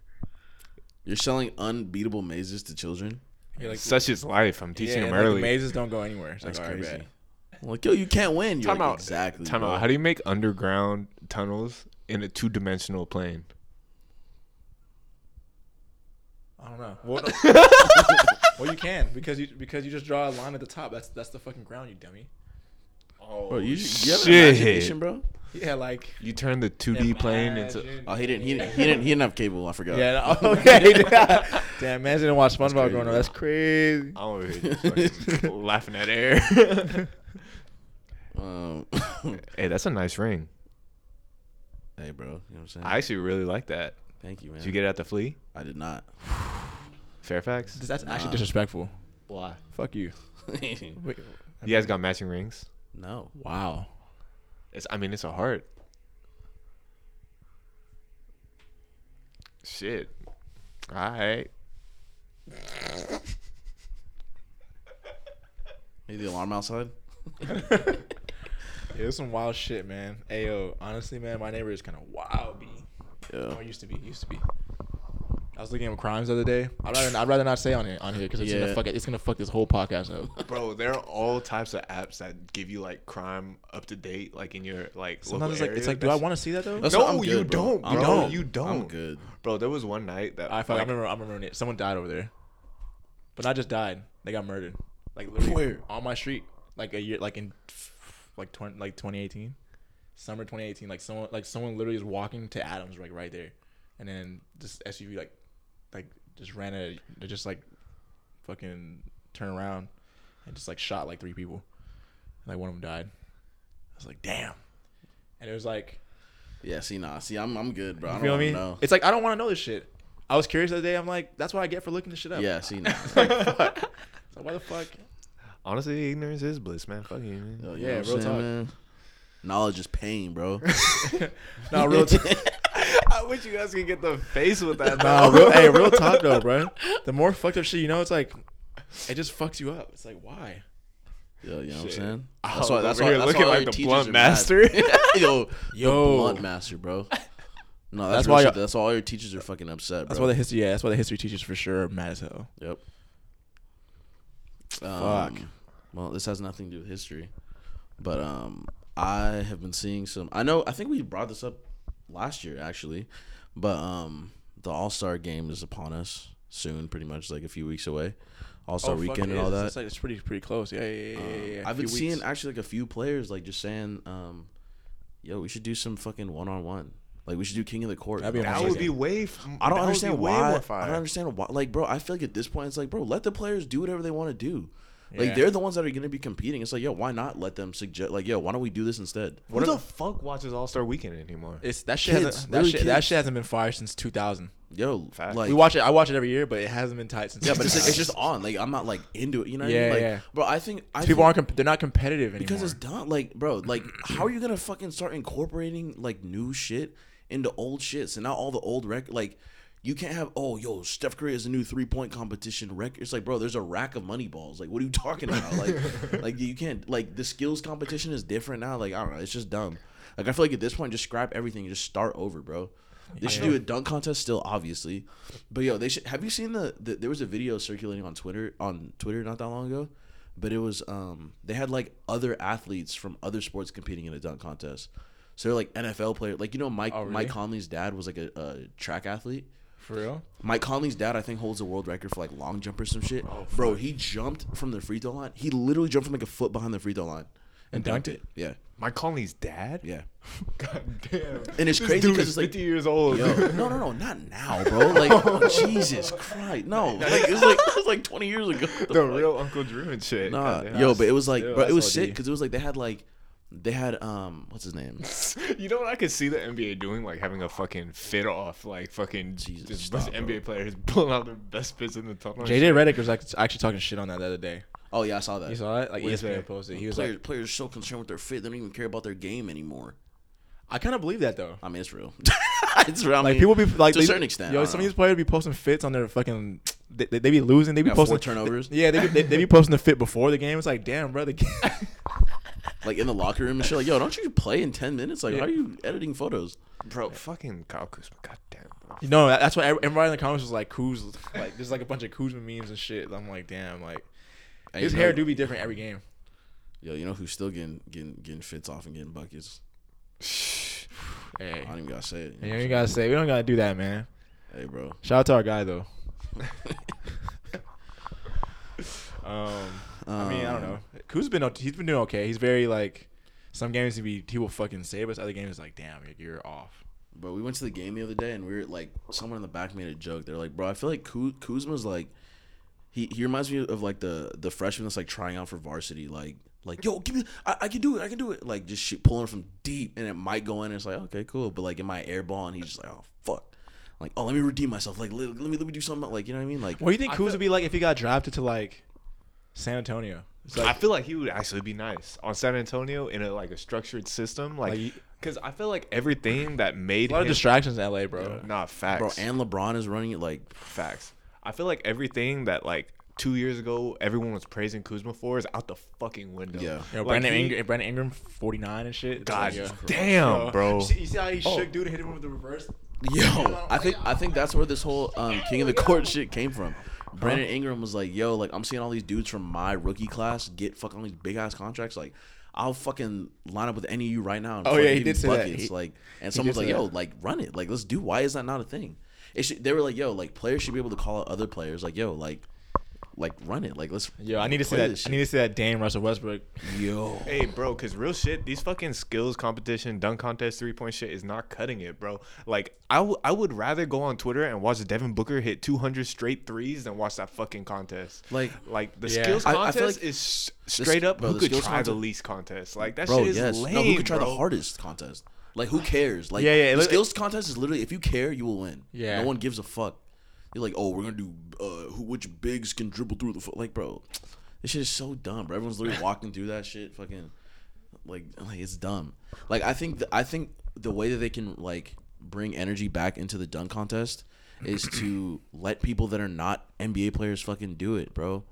You're selling unbeatable mazes to children. You're like, such is life. I'm teaching yeah, them early. Like, the mazes don't go anywhere. It's That's like, crazy. Right, I'm like yo, you can't win. You're time like, out. Exactly. Time bro. out. How do you make underground tunnels in a two dimensional plane? I don't know. Well, no. Well, you can because you because you just draw a line at the top. That's that's the fucking ground, you dummy. Oh, bro, you, you have an imagination, bro. Yeah, like you turn the two D plane into. Oh, he didn't. He didn't. He didn't, he didn't have cable. I forgot. Yeah. No, okay. Damn, man, I didn't watch SpongeBob growing up. That's crazy. I'm over here just laughing at air. um. Hey, that's a nice ring. Hey, bro. You know what I'm saying? I actually really like that. Thank you, man. Did you get it at the flea? I did not. Fairfax? That's nah. actually disrespectful. Why? Fuck you. You guys got matching rings? No. Wow. It's. I mean, it's a heart. Shit. All right. Need the alarm outside? Yeah, there's some wild shit, man. Ayo, honestly, man, my neighbor is kind of wild, B. Yeah. Oh, it used to be. It used to be. I was looking at crimes the other day. I'd rather, I'd rather not say on here on here because it's yeah. gonna fuck it. It's gonna fuck this whole podcast up. Bro, there are all types of apps that give you like crime up to date, like in your like. Sometimes it's like area. It's like, do I want to see that though? That's no, good, you bro. don't. You don't. You don't. I'm good, bro. There was one night that I, like, I remember. I remember it. Someone died over there, but not just died. They got murdered. Like literally Where? on my street, like a year, like in like twenty, like twenty eighteen. Summer twenty eighteen, like someone, like someone literally is walking to Adams, like right there, and then this S U V, like, like just ran at, they just like, fucking turn around, and just like shot like three people, and, like one of them died. I was like, damn, and it was like, yeah, see, nah, see, I'm, I'm good, bro. You I don't feel me? Know. It's like I don't want to know this shit. I was curious the other day. I'm like, that's what I get for looking this shit up. Yeah, see, nah. Like, fuck. It's like, why the fuck? Honestly, ignorance is bliss, man. Fuck you, man. Oh, yeah, real talk. Man. Knowledge is pain, bro. Nah, real talk. I wish you guys could get the face with that. Nah, real, hey, real talk though, bro. The more fucked up shit, you know, it's like it just fucks you up. It's like why? Yo, you know shit. What I'm saying? That's why. That's why. That's why. Looking like the blunt master. Yo, yo, the blunt master, bro. No, that's, that's why. Shit, that's why all your teachers are fucking upset, bro. That's why the history. Yeah, that's why the history teachers for sure are mad as hell. Yep. Fuck. Um, well, this has nothing to do with history, but um, I have been seeing some. I know. I think we brought this up last year actually, but um, the All Star game is upon us soon, pretty much like a few weeks away. All Star oh, weekend and all that. It's, like, it's pretty pretty close. Yeah, yeah, yeah. yeah, yeah. Um, I've been weeks. seeing actually like a few players like just saying, um, "Yo, we should do some fucking one on one." Like, we should do King of the Court. That'd be that would be way... F- I don't understand why. I don't understand why. Like, bro, I feel like at this point, it's like, bro, let the players do whatever they want to do. Like, yeah. they're the ones that are going to be competing. It's like, yo, why not let them suggest... Like, yo, why don't we do this instead? What Who the, the fuck watches All-Star Weekend anymore? It's That shit, kids, hasn't, that, shit that shit hasn't been fired since two thousand. Yo, Fact. like... We watch it. I watch it every year, but it hasn't been tight since Yeah, but it's, like, it's just on. Like, I'm not, like, into it. You know what yeah, I mean? Like, yeah, Bro, I think... I People think, aren't... Comp- they're not competitive anymore. Because it's done. Like, bro, like, how are you going to fucking start incorporating, like, new shit into old shits and not all the old record? Like, you can't have, oh, yo, Steph Curry has a new three point competition record. It's like, bro, there's a rack of money balls. Like, what are you talking about? Like, like you can't, like, the skills competition is different now. Like, I don't know. It's just dumb. Like, I feel like at this point, just scrap everything and just start over, bro. They I should know. do a dunk contest still, obviously. But, yo, they should. Have you seen the, the, there was a video circulating on Twitter, on Twitter not that long ago, but it was, um, they had, like, other athletes from other sports competing in a dunk contest. So they're like N F L players. Like, you know, Mike oh, really? Mike Conley's dad was like a, a track athlete. For real? Mike Conley's dad, I think, holds a world record for like long jump or some shit. Oh, bro, he jumped from the free throw line. He literally jumped from like a foot behind the free throw line. And, and dunked it. it. Yeah. Mike Conley's dad? Yeah. God damn. And it's this crazy because it's like fifty years old. Yo, no, no, no, not now, bro. Like, oh, Jesus Christ, no. Like it was like it was like twenty years ago. The, the real Uncle Drew and shit. Nah, God, yo, but it was like, yo, bro, it was O D. Sick because it was like they had like. They had, um, what's his name? You know what I could see the N B A doing? Like, having a fucking fit-off, like, fucking Jesus, just stop, N B A bro. players pulling out their best bits in the tunnel. J J Redick was like, actually talking shit on that the other day. Oh, yeah, I saw that. You saw that? Like, Wait, E S P N posted. He was players, like, players are so concerned with their fit, they don't even care about their game anymore. I kind of believe that, though. I mean, it's real. It's real. I like, mean, people be, like, to they, a certain extent. Yo, some know. of these players be posting fits on their fucking... They, they, they be losing. They be yeah, posting turnovers. They, yeah, they be, they, they be posting the fit before the game. It's like, damn, bro, the game. Like in the locker room and shit. Like, yo, don't you play in ten minutes? Like, yeah. How are you editing photos, bro? Yeah. Fucking Kyle Kuzma, goddamn, bro. You know, that's why everybody in the comments was like, Kuz, like there's like a bunch of Kuzma memes and shit. I'm like, damn, like and his you know, hair do be different every game. Yo, you know who's still getting getting getting fits off and getting buckets? Hey, I don't even gotta say it. You, know, you ain't gotta say it. We don't gotta do that, man. Hey, bro. Shout out to our guy though. um, I mean, I don't know. Kuz's been he's been doing okay. He's very like some games he be he will fucking save us. Other games it's like damn, you're off. But we went to the game the other day and we were like someone in the back made a joke. They're like, bro, I feel like Kuzma's like he, he reminds me of like the the freshman that's like trying out for varsity. Like like yo, give me I, I can do it, I can do it. Like just shit, pulling from deep and it might go in. And it's like okay, cool. But like in my air ball and he's just like oh fuck. Like, oh, let me redeem myself. Like, let, let me let me do something. Like, you know what I mean? Like, what do you think Kuz would be like if he got drafted to like San Antonio? Like, I feel like he would actually be nice on San Antonio in a like a structured system, like because like, I feel like everything that made a lot him, of distractions in L A, bro. Yeah. Nah, facts, bro. And LeBron is running it like facts. I feel like everything that like. Two years ago, everyone was praising Kuzma for is out the fucking window. Yeah, you know, like Brandon, he, Ingram, Brandon Ingram, forty-nine and shit. God like, damn, yo. bro. You see, you see how he oh. shook dude and hit him with the reverse? Yo, I think I think that's where this whole um, King of the Court shit came from. Brandon Ingram was like, yo, like I'm seeing all these dudes from my rookie class get fucking all these big ass contracts. Like, I'll fucking line up with any of you right now. And oh yeah, he did say buckets. that. He, like, and someone's like, yo, that. like run it. Like, let's do. Why is that not a thing? It should, they were like, yo, like players should be able to call out other players. Like, yo, like. Like run it, like let's. Yo, I need to see that. I need to see that Dame Russell Westbrook. Yo, hey bro, cause real shit, these fucking skills competition, dunk contest, three point shit is not cutting it, bro. Like I, w- I would rather go on Twitter and watch Devin Booker hit two hundred straight threes than watch that fucking contest. Like, like the yeah. skills contest I, I feel like is straight this, up bro, who could try contest? the least contest. Like that bro, shit is yes. lame. No, who could try bro. the hardest contest? Like who cares? Like yeah, yeah. The it, skills it, contest is literally if you care, you will win. Yeah, no one gives a fuck. You're like, oh, we're gonna do uh, who, which bigs can dribble through the foot. Like, bro, this shit is so dumb, bro. Everyone's literally walking through that shit, fucking, like, like it's dumb. Like, I think, the, I think the way that they can like bring energy back into the dunk contest is to let people that are not N B A players fucking do it, bro.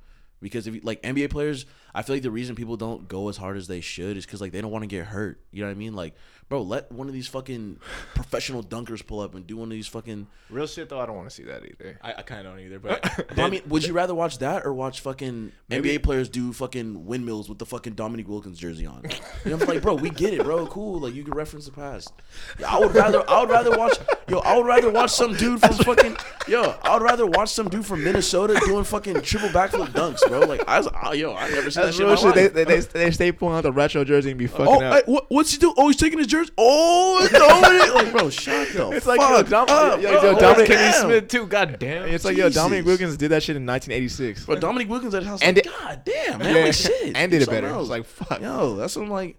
Because if you, like N B A players, I feel like the reason people don't go as hard as they should is because like they don't want to get hurt. You know what I mean? Like, Bro, let one of these fucking professional dunkers pull up and do one of these fucking... Real shit, though, I don't want to see that either. I, I kind of don't either, but... But I mean, would you rather watch that or watch fucking Maybe. N B A players do fucking windmills with the fucking Dominique Wilkins jersey on? You know, I'm like, bro, we get it, bro. Cool. Like, you can reference the past. I would rather I would rather watch... Yo, I would rather watch some dude from fucking... Yo, I would rather watch some dude from Minnesota doing fucking triple backflip dunks, bro. Like, I was... Oh, yo, I never seen that shit in my life. They, they, they, they stay pulling out the retro jersey and be fucking oh, up. I, what, what's he doing? Oh, he's taking his jersey. Oh, it's Dominic. Like, bro, shut the it's fuck like, yo, Dom- up. Yo, yo, yo, oh, Dominic Kenny Smith, too. God damn. It's like, Jesus. Yo, Dominique Wilkins did that shit in nineteen eighty-six. Bro, Dominique Wilkins at house. And like, it, God damn, man. Yeah. Like, shit. And did it better. I was like, fuck. Yo, that's what I'm like.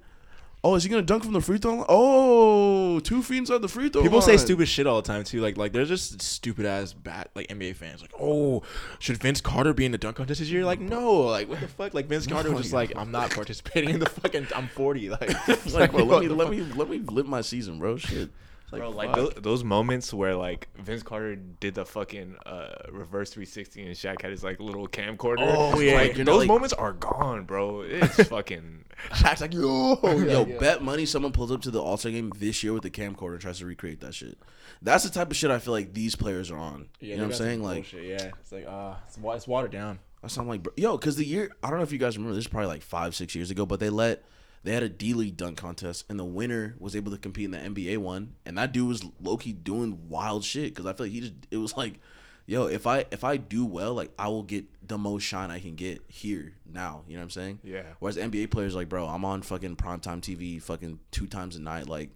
Oh, is he going to dunk from the free throw line? Oh, two feet inside the free throw People line. Say stupid shit all the time, too. Like, like they're just stupid-ass bat, like N B A fans. Like, oh, should Vince Carter be in the dunk contest this year? Like, no. Like, what the fuck? Like, Vince Carter was just like, I'm not participating in the fucking, I'm forty. Like, like, like bro, let me, let me, let me live my season, bro. Shit. Like, bro, like those, those moments where like Vince Carter did the fucking uh, reverse three sixty and Shaq had his like little camcorder. Oh yeah, like, those know, like, moments are gone, bro. It's fucking Shaq's like yo, yo, yeah, bet yeah. money someone pulls up to the All Star game this year with the camcorder and tries to recreate that shit. That's the type of shit I feel like these players are on. Yeah, you know what I'm saying? Like, bullshit. Yeah, it's like uh, it's, it's watered down. I sound like bro. Yo, because the year I don't know if you guys remember, this is probably like five six years ago, but they let. They had a D-League dunk contest, and the winner was able to compete in the N B A one. And that dude was low-key doing wild shit because I feel like he just – it was like, yo, if I if I do well, like, I will get the most shine I can get here now. You know what I'm saying? Yeah. Whereas N B A players are like, bro, I'm on fucking primetime T V fucking two times a night. Like,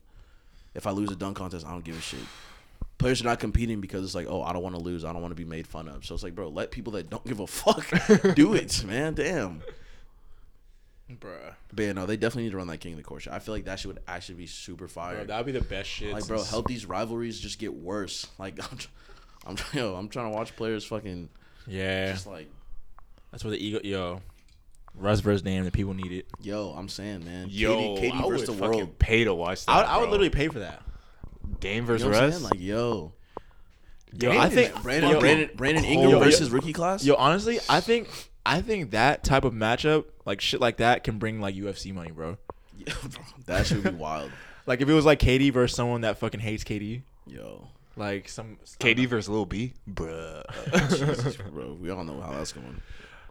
if I lose a dunk contest, I don't give a shit. Players are not competing because it's like, oh, I don't want to lose. I don't want to be made fun of. So it's like, bro, let people that don't give a fuck do it, man. Damn. Bruh. But yeah, no, they definitely need to run that King of the Court shit. I feel like that shit would actually be super fire. Bro, that would be the best shit. Like, bro, help these rivalries just get worse. Like, I'm, tr- I'm, tr- yo, I'm trying to watch players fucking. Yeah. Just like. That's where the ego, yo. Russ versus Dame, the people need it. Yo, I'm saying, man. Yo, K D, K D I versus would the fucking world. Pay to watch that. I would, I would literally pay for that. Dame versus you know Russ. Like, yo. Yo, Dame I think Brandon, yo, Brandon, Brandon Ingram yo, versus yo, rookie class. Yo, honestly, I think. I think that type of matchup, like shit like that, can bring like U F C money, bro. Yeah, bro. That should be wild. Like if it was like K D versus someone that fucking hates K D. Yo. Like some K D versus Lil B, bruh. Uh, Jesus, bro, we all know how that's going.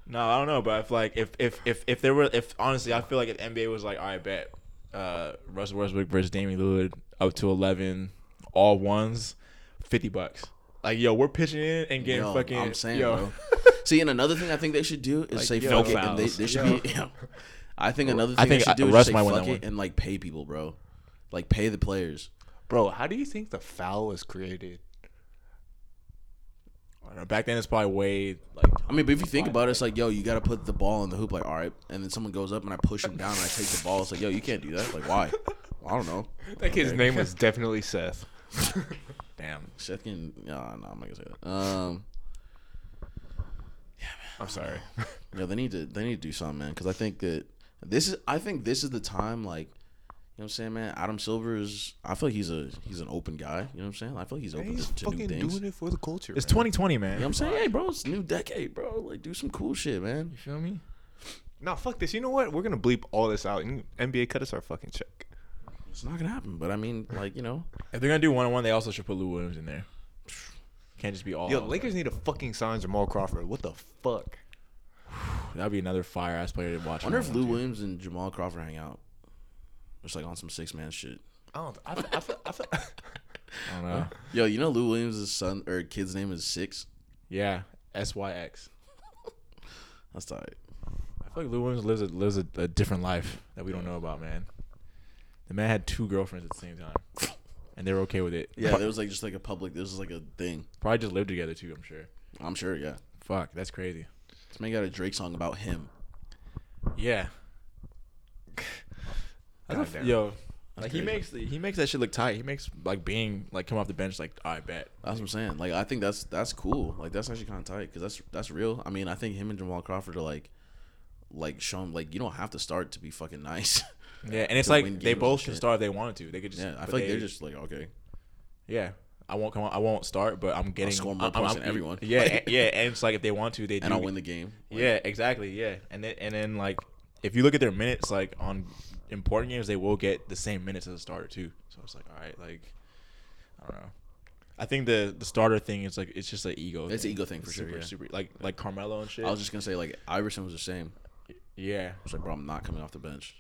No, I don't know, but if like if if if if there were if honestly, I feel like if N B A was like, all right, bet uh, Russell Westbrook versus Damian Lillard up to eleven, all ones, fifty bucks. Like yo, we're pitching in and getting yo, fucking. I'm saying, yo. Bro. See, and another thing I think they should do is like, say yo, fuck no it, fouls. And they, they should yo. Be. You know, I think another thing I think they should do I, is say fuck it and like pay people, bro. Like pay the players, bro. How do you think the foul was created? I don't know. Back then, it's probably way like. I mean, but if you think about it, it's like yo, you got to put the ball in the hoop. Like all right, and then someone goes up and I push him down and I take the ball. It's like yo, you can't do that. Like why? I don't know. That kid's okay. name was definitely Seth. Damn. Seth can. No, no, I'm not gonna say that. Um. I'm sorry. No, they need to they need to do something, man. Because I think that this is I think this is the time. Like, you know what I'm saying, man. Adam Silver is. I feel like he's a he's an open guy. You know what I'm saying. I feel like he's open yeah, he's to, to new things. He's doing it for the culture. It's man. twenty twenty, man. You know what I'm saying, hey, bro. It's a new decade, bro. Like, do some cool shit, man. You feel me? No, fuck this. You know what? We're gonna bleep all this out. And N B A cut us our fucking check. It's not gonna happen. But I mean, like, you know, if they're gonna do one on one, they also should put Lou Williams in there. Can't just be all. Yo, Lakers need to fucking sign Jamal Crawford. What the fuck? That'd be another fire ass player to watch. I wonder if Lou Williams and Jamal Crawford hang out, just like on some six man shit. I don't. I feel, I, feel, I, feel, I don't know. Yo, you know Lou Williams' son or kid's name is Six. Yeah, S Y X. That's tight. I feel like Lou Williams lives a, lives a, a different life that we don't know about, man. The man had two girlfriends at the same time. And they were okay with it. Yeah, there was like just like a public. This was like a thing. Probably just lived together too. I'm sure. I'm sure. Yeah. Fuck, that's crazy. This man got a Drake song about him. Yeah. That's a, yo, that's like crazy. he makes he makes that shit look tight. He makes like being like come off the bench like I bet. That's what I'm saying. Like I think that's that's cool. Like that's actually kind of tight because that's that's real. I mean I think him and Jamal Crawford are like like show him like you don't have to start to be fucking nice. Yeah, and it's like they both can start if they wanted to. They could just. Yeah, I feel like they, they're just like okay. Yeah, I won't come on. I won't start, but I'm getting. I'll score more points than everyone. Yeah, yeah, and it's like if they want to, they do. And I'll win the game. Yeah, exactly. Yeah, and then and then like if you look at their minutes, like on important games, they will get the same minutes as a starter too. So it's like, all right, like I don't know. I think the, the starter thing is like it's just an ego. It's thing. an ego thing for it's sure. Super, yeah. super, like like Carmelo and shit. I was just gonna say like Iverson was the same. Yeah, it's like, bro, I'm not coming off the bench.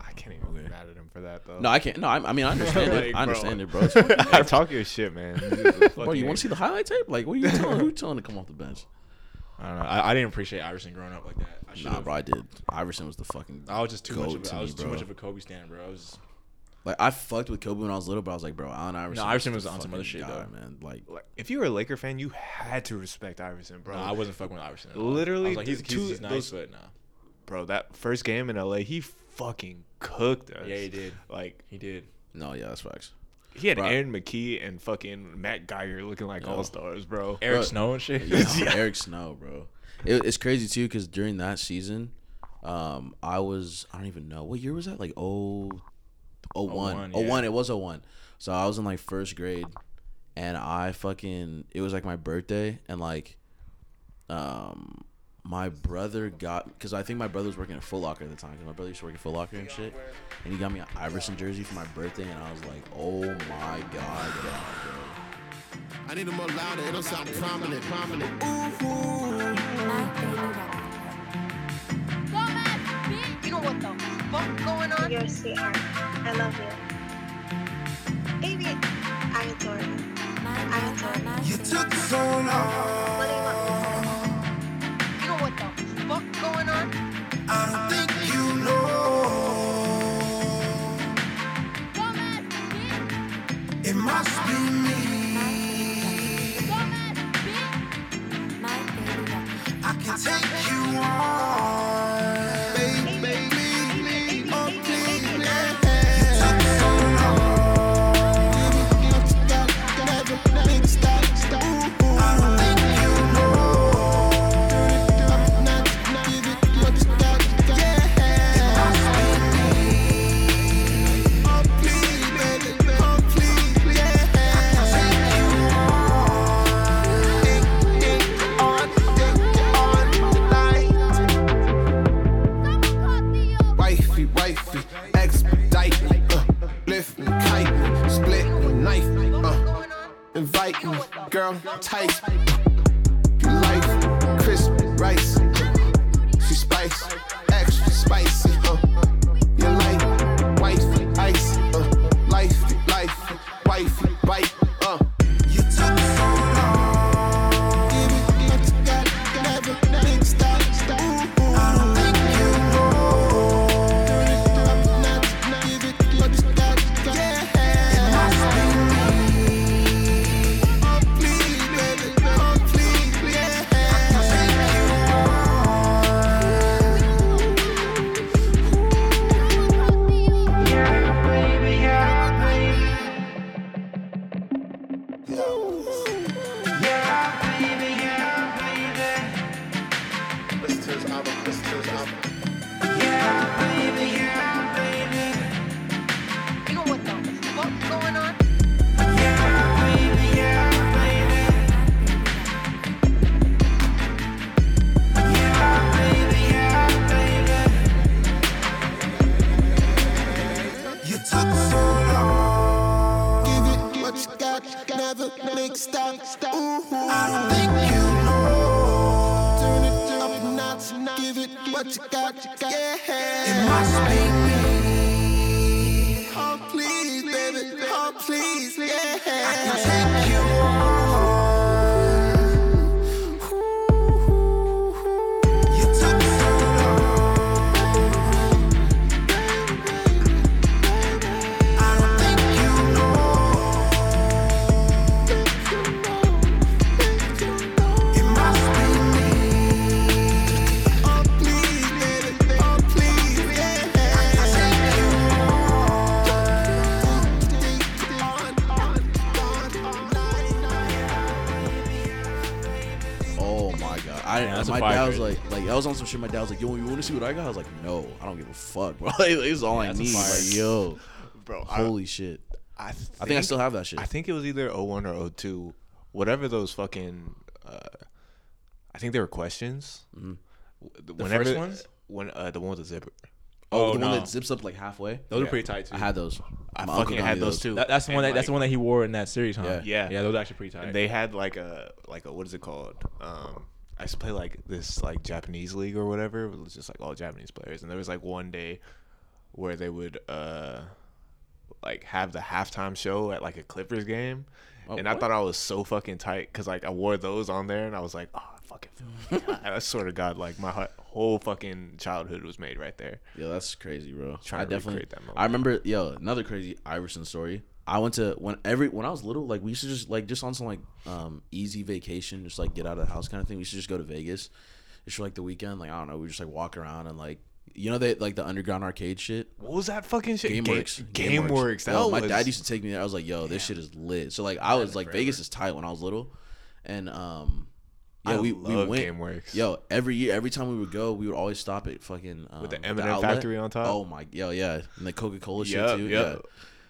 I can't even get mad at him for that though. No, I can't. No, I, I mean I understand like, it. I understand bro. it, bro. It's like, talk your shit, man. Bro, you want to see the highlight tape? Like, what are you telling? Who are you telling to come off the bench? I don't know. I, I didn't appreciate Iverson growing up like that. I nah, bro, I did. Iverson was the fucking. I was just too much. Of, to I was me, too bro. much of a Kobe stan, bro. I was. Just, Like, I fucked with Kobe when I was little, but I was like, bro, Allen Iverson. No, Iverson was on some other shit, guy, though. man. Like, like, if you were a Laker fan, you had to respect Iverson, bro. No, I wasn't fucking with Iverson at all. Literally. I was like, he's, two, he's nice, those, but no. Nah. Bro, that first game in L A, he fucking cooked us. Yeah, he did. Like, he did. No, yeah, that's facts. He had bro. Aaron McKee and fucking Matt Geiger looking like yeah. all-stars, bro. Eric bro. Snow and shit. Yeah, yeah. Eric Snow, bro. It, it's crazy, too, because during that season, um, I was, I don't even know. What year was that? Like, oh... oh one, oh one, yeah. oh one, it was oh one. So I was in like first grade, and I fucking it was like my birthday, and like, um, my brother got because I think my brother was working at Foot Locker at the time because my brother used to work at Foot Locker and shit, and he got me an Iverson jersey for my birthday, and I was like, oh my god, god bro. I need them more louder. It don't sound prominent, prominent. You know what the fuck going on? You're a sweetheart. I love you. Baby, I adore you. I adore you. You took so long. What do you want? You know what the fuck going on? I think you know. Dumbass bitch. It must be me. Dumbass bitch. My baby. I can take you on. Invite me, girl, tight. You like crisp rice. She spice, extra spicy. Uh. You like wifey ice. Uh. Life, life, wifey bite. Uh. You took so long. Give me, give me, got it, never, never stop, stop. I don't think you know. Not, give it, give it, got it, got it. Yeah. I was on some shit. My dad was like, "Yo, you want to see what I got?" I was like, "No, I don't give a fuck, bro. Like, this is all yeah, I need." Like, yo, bro, holy I, shit. I think, I think I still have that shit. I think it was either oh one or oh two, whatever those fucking. Uh, I think they were questions. Mm-hmm. The whenever, first ones. when uh, the one with the zipper. Oh, oh the no. one that zips up like halfway. Those yeah. are pretty tight too. I had those. I My fucking had those, those too. That, that's the and one that like, that's the one that he wore in that series, huh? Yeah, yeah, yeah those are actually pretty tight. And they had like a like a what is it called? Um, I used to play like this like Japanese league or whatever. It was just like all Japanese players, and there was like one day where they would uh like have the halftime show at like a Clippers game. Oh, and what? I thought I was so fucking tight because like I wore those on there and I was like, oh, I fucking feel like I swear to God, like my whole fucking childhood was made right there. Yo, that's crazy, bro. Trying I to definitely recreate that moment. I remember, yo, another crazy Iverson story. I went to when every when I was little, like we used to just like just on some like um easy vacation, just like get out of the house kind of thing. We used to just go to Vegas. It's like the weekend, like I don't know, we just like walk around and like. You know they like the underground arcade shit. What was that fucking shit? GameWorks. Game GameWorks. Yo, my was... dad used to take me there. I was like, "Yo, this yeah. shit is lit." So like, I was like, forever. "Vegas is tight." When I was little, and um, yeah, we we went. GameWorks. Yo, every year, every time we would go, we would always stop at fucking um, with the M and M factory on top. Oh my, yo, yeah, and the Coca-Cola yep, shit too. Yep.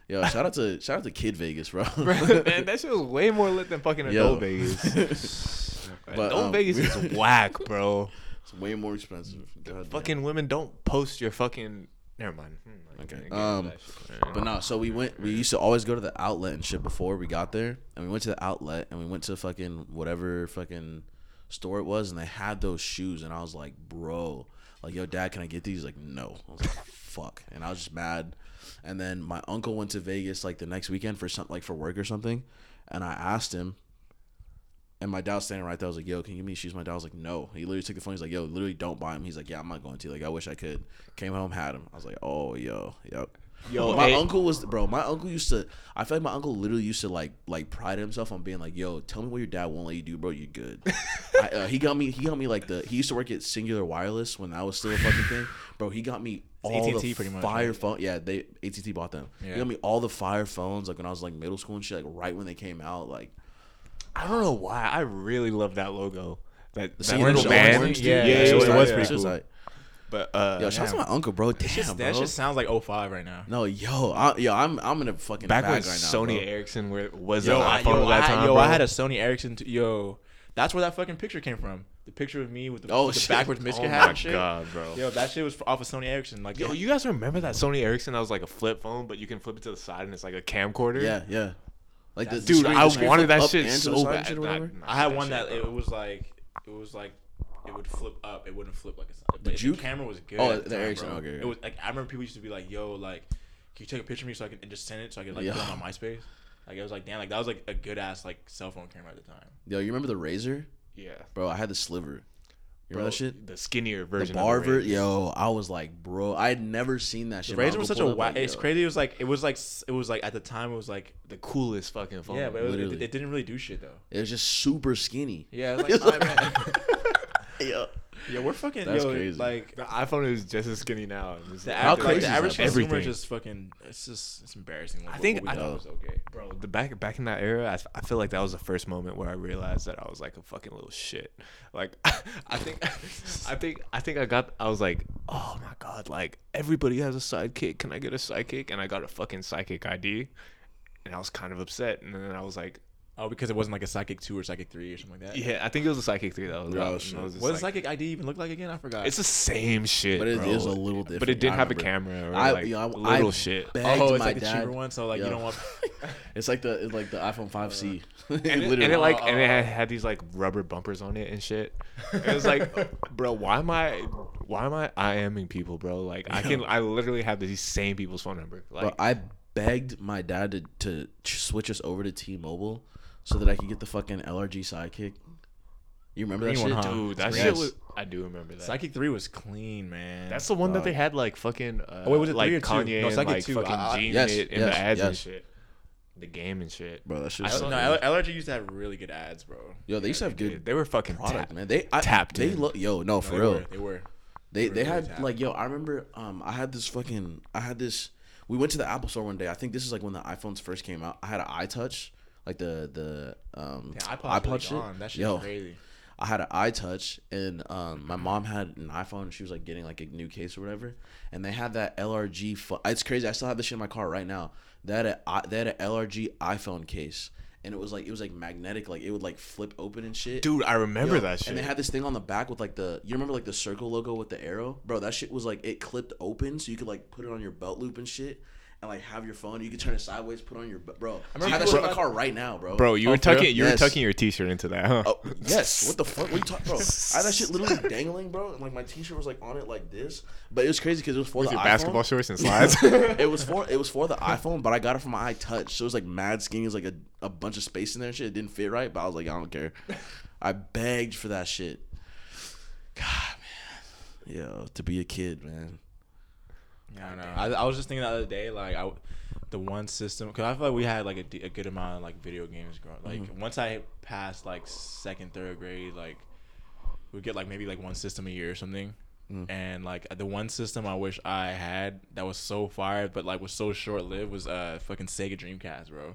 Yeah. Yo, shout out to shout out to Kid Vegas, bro. Man, that shit was way more lit than fucking adult yo. Vegas. But, adult um, Vegas is whack, bro. It's way more expensive. God fucking damn. Women don't post your fucking. Never mind. Okay. Um, but no. So we went. We used to always go to the outlet and shit before we got there, and we went to the outlet and we went to fucking whatever fucking store it was, and they had those shoes, and I was like, bro, like, yo, dad, can I get these? He's like, no. I was like, fuck, and I was just mad. And then my uncle went to Vegas like the next weekend for some like for work or something, and I asked him. And my dad was standing right there. I was like, yo, can you give me shoes? My dad was like, no. He literally took the phone. He's like, yo, literally don't buy them. He's like, yeah, I'm not going to. Like, I wish I could. Came home, had them. I was like, oh, yo, yep. Yo, my hey. uncle was, bro, my uncle used to, I feel like my uncle literally used to, like, like pride himself on being like, yo, tell me what your dad won't let you do, bro. You're good. I, uh, he got me, he got me, like, the, he used to work at Singular Wireless when that was still a fucking thing. Bro, he got me all A T and T the pretty much, fire right? phone. Yeah, they, A T and T bought them. Yeah. He got me all the fire phones, like, when I was, like, middle school and shit, like, right when they came out, like. I don't know why. I really love that logo. That, that little band. Yeah, yeah, yeah, it was, it was yeah. pretty cool. Was like, but uh, yo, shout out to my uncle, bro. Damn, just, bro. That just sounds like oh five right now. No, yo, I, yo, I'm I'm in a fucking back, back right now. Sony bro. Ericsson where was yo, I, yo, that I, time, yo I had a Sony Ericsson. T- yo, that's where that fucking picture came from. The picture of me with the, oh, with the backwards Michigan oh hat and shit. Oh, God, bro. Yo, that shit was off of Sony Ericsson. Like, yo, you guys remember that Sony Ericsson that was like a flip phone, but you can flip it to the side and it's like a camcorder? Yeah, yeah. Like the, dude, the screen, I the wanted that shit so bad. Shit I, I had one that, that it was like, it was like, it would flip up. It wouldn't flip like a side. But the camera was good. Oh, the, the Ericsson. Okay. It was like I remember people used to be like, "Yo, like, can you take a picture of me so I can and just send it so I can like yeah. put it on my MySpace?" Like it was like, damn, like that was like a good ass like cell phone camera at the time. Yo, you remember the Razor? Yeah, bro, I had the Sliver. You remember that shit? The skinnier version. The bar of the Razor. Yo, I was like, bro, I had never seen that shit. The Razor was such a wild. Like, it's yo. Crazy. It was like, it was like, it was like at the time it was like the coolest fucking phone. Yeah, but it, was, it, it didn't really do shit though. It was just super skinny. Yeah, it was like, my man. Yo, yeah, we're fucking. That's yo, crazy. Like the iPhone is just as skinny now. Just, the, how crazy? Like, the average consumer everything. Just fucking. It's just it's embarrassing. Like, I think I thought it was okay, bro. The back back in that era, I, I feel like that was the first moment where I realized that I was like a fucking little shit. Like I think, I think, I think I got. I was like, oh my God, like everybody has a sidekick. Can I get a sidekick? And I got a fucking sidekick I D, and I was kind of upset. And then I was like. Oh, because it wasn't like a Psychic two or Psychic three or something like that? Yeah, I think it was a Psychic three, though. Bro, was what does Psychic I D even look like again? I forgot. It's the same shit, But it bro. is a little different. But it didn't I have remember. a camera or I, like you know, I, little I shit. Oh, it's like dad. the cheaper one, so like yeah. you don't want... It's like the it's like the iPhone five C. and, it, and it like and it had, had these like rubber bumpers on it and shit. And it was like, oh, bro, why am I... Why am I IMing people, bro? Like, I can... I literally have these same people's phone number. Like, bro, I begged my dad to, to switch us over to T-Mobile... So that I could get the fucking L R G sidekick. You remember that shit? Huh? Dude, that yes. shit was... I do remember that. Psychic three was clean, man. That's the one oh. that they had, like, fucking... Uh, oh, wait, was it like three or Kanye two? No, Psychic like, two. Fucking uh, Gene yes, yes, in the ads yes. and shit. The game and shit. Bro, that shit was... I, no, L R G used to have really good ads, bro. Yo, they yeah, used to have they good... Did. They were fucking product, man. They I, tapped They lo- Yo, no, no for they real. Were, they were. They, they, they had, tapped. Like, yo, I remember um, I had this fucking... I had this... We went to the Apple store one day. I think this is, like, when the iPhones first came out. I had an iTouch. Like the the um yeah, iPod really shit. Gone. That shit Yo, crazy. I had an iTouch and um my mom had an iPhone and she was like getting like a new case or whatever. And they had that L R G. Fu- it's crazy. I still have this shit in my car right now. They had a they had an L R G iPhone case and it was like it was like magnetic, like it would like flip open and shit. Dude, I remember Yo, that shit. And they had this thing on the back with like the, you remember like the circle logo with the arrow, bro? That shit was like, it clipped open, so you could like put it on your belt loop and shit. And like have your phone, you could turn it sideways, put on your bro. I remember I have that shit in my car right now, bro. Bro, you oh, were tucking, you yes. were tucking your T-shirt into that, huh? Oh, yes. What the fuck? What are you talking, bro? I had that shit literally dangling, bro. And like my T-shirt was like on it like this, but it was crazy because it was for With the your iPhone. Basketball shorts and slides. it was for it was for the iPhone, but I got it from my iTouch, so it was like mad skinny. It was like a, a bunch of space in there and shit. It didn't fit right, but I was like, I don't care. I begged for that shit. God, man, yo, to be a kid, man. I don't know. I, I was just thinking the other day, like, I, the one system, because I feel like we had, like, a, a good amount of, like, video games growing. Like, mm-hmm. once I passed, like, second, third grade, like, we'd get, like, maybe, like, one system a year or something. Mm. And, like, the one system I wish I had that was so fire, but, like, was so short-lived was uh fucking Sega Dreamcast, bro.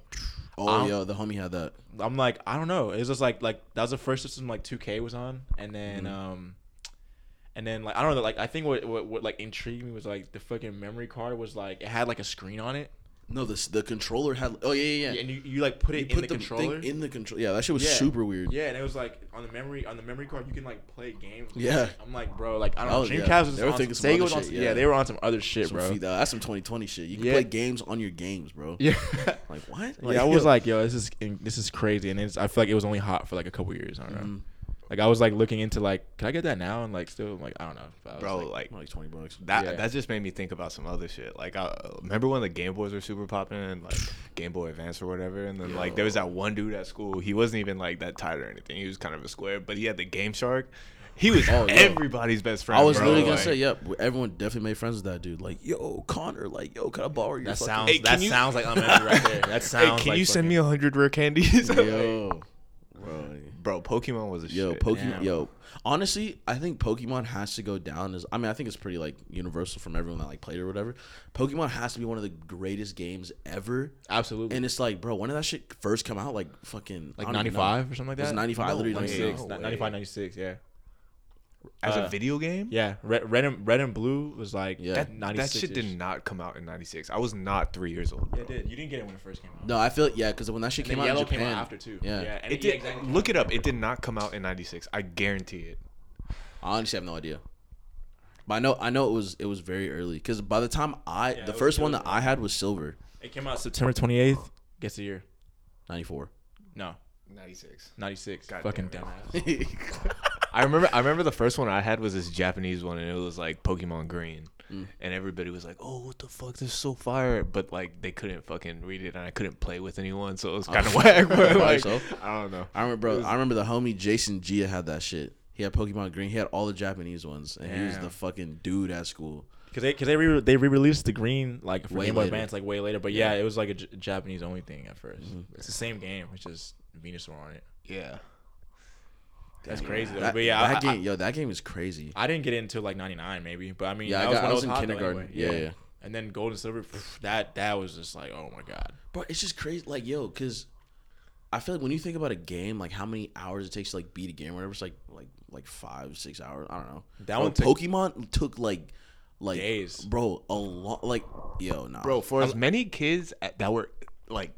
Oh, I'm, yo, the homie had that. I'm like, I don't know. It was just, like, like that was the first system, like, two K was on. And then, mm. um... And then, like, I don't know, like, I think what, what, what, like, intrigued me was, like, the fucking memory card was, like, it had, like, a screen on it. No, the, the controller had, oh, yeah, yeah, yeah. yeah and you, you, like, put it you in put the, the controller. Thing in the controller. Yeah, that shit was yeah. super weird. Yeah, and it was, like, on the memory on the memory card, you can, like, play games. Yeah. Like, I'm like, bro, like, I don't oh, know. Dreamcast yeah. was, they were on some, some was on some, yeah. yeah, they were on some other shit, some bro. Feet, uh, that's some twenty twenty shit. You can yeah. play games on your games, bro. Yeah. Like, what? Like, yeah, I was yo. like, yo, this is this is crazy. And it's, I feel like it was only hot for, like, a couple years. I don't mm-hmm. know. Like, I was, like, looking into, like, can I get that now? And, like, still, like, I don't know. I was, Bro, like, like, like twenty bucks. That yeah. that just made me think about some other shit. Like, I remember when the Game Boys were super popping, and, like, Game Boy Advance or whatever. And then, Yo. like, there was that one dude at school. He wasn't even, like, that tight or anything. He was kind of a square. But he had the Game Shark. He was oh, everybody's best friend. I was bro. literally gonna like, say, yep. Yeah, everyone definitely made friends with that dude. Like, yo, Connor. Like, yo, can I borrow your? That fucking- sounds. Hey, that you- sounds like I'm right there. That sounds. Hey, can like you fucking- send me a hundred rare candies? Yo. Bro, Pokemon was a yo, shit. Pokemon, Damn. Yo, honestly, I think Pokemon has to go down as, I mean, I think it's pretty, like, universal from everyone that, like, played or whatever. Pokemon has to be one of the greatest games ever. Absolutely. And it's like, bro, when did that shit first come out? Like, fucking... Like, ninety-five or something like that? It was ninety-five. No, literally ninety-six. No ninety-five, ninety-six, yeah. As uh, a video game? Yeah. Red, red, and, red and Blue was, like, yeah. that, ninety-six. That shit did not come out in ninety-six. I was not three years old. Bro. Yeah, it did. You didn't get it when it first came out. No, I feel, yeah, because when that shit and came out Yellow in Japan. Came out after, too. Yeah. yeah and it it did, exactly look it up. It did not come out in ninety-six. I guarantee it. I honestly have no idea. But I know I know it was it was very early. Because by the time I, yeah, the first one that I had was Silver. It came out September twenty-eighth. Guess the year. ninety-four. No. ninety-six. ninety-six. God fucking dumbass. I remember I remember the first one I had was this Japanese one, and it was like Pokemon Green. Mm. And everybody was like, oh, what the fuck? This is so fire. But, like, they couldn't fucking read it, and I couldn't play with anyone, so it was kind of whack. But, like, so? I don't know. I remember, bro, was, I remember the homie Jason Gia had that shit. He had Pokemon Green. He had all the Japanese ones, and damn. He was the fucking dude at school. Because they, cause they, re- they re-released the Green, like, for Game Boy Advance, like, way later. But, yeah, it was, like, a J- Japanese-only thing at first. Mm-hmm. It's the same game. It's just Venusaur on it. Yeah. That's crazy, though. That, but yeah, that I, game, I, yo, that game is crazy. I didn't get into like ninety-nine, maybe, but I mean, yeah, I, got, I was in kindergarten. Anyway. Yeah, yeah, yeah. And then Gold and Silver, pff, that that was just like, oh my god, bro, it's just crazy. Like, yo, because I feel like when you think about a game, like how many hours it takes to like beat a game, or whatever, it's like like like five, six hours. I don't know. That bro, one took, Pokemon took like like days, bro. A lot, like yo, nah, bro. For as many kids that were like.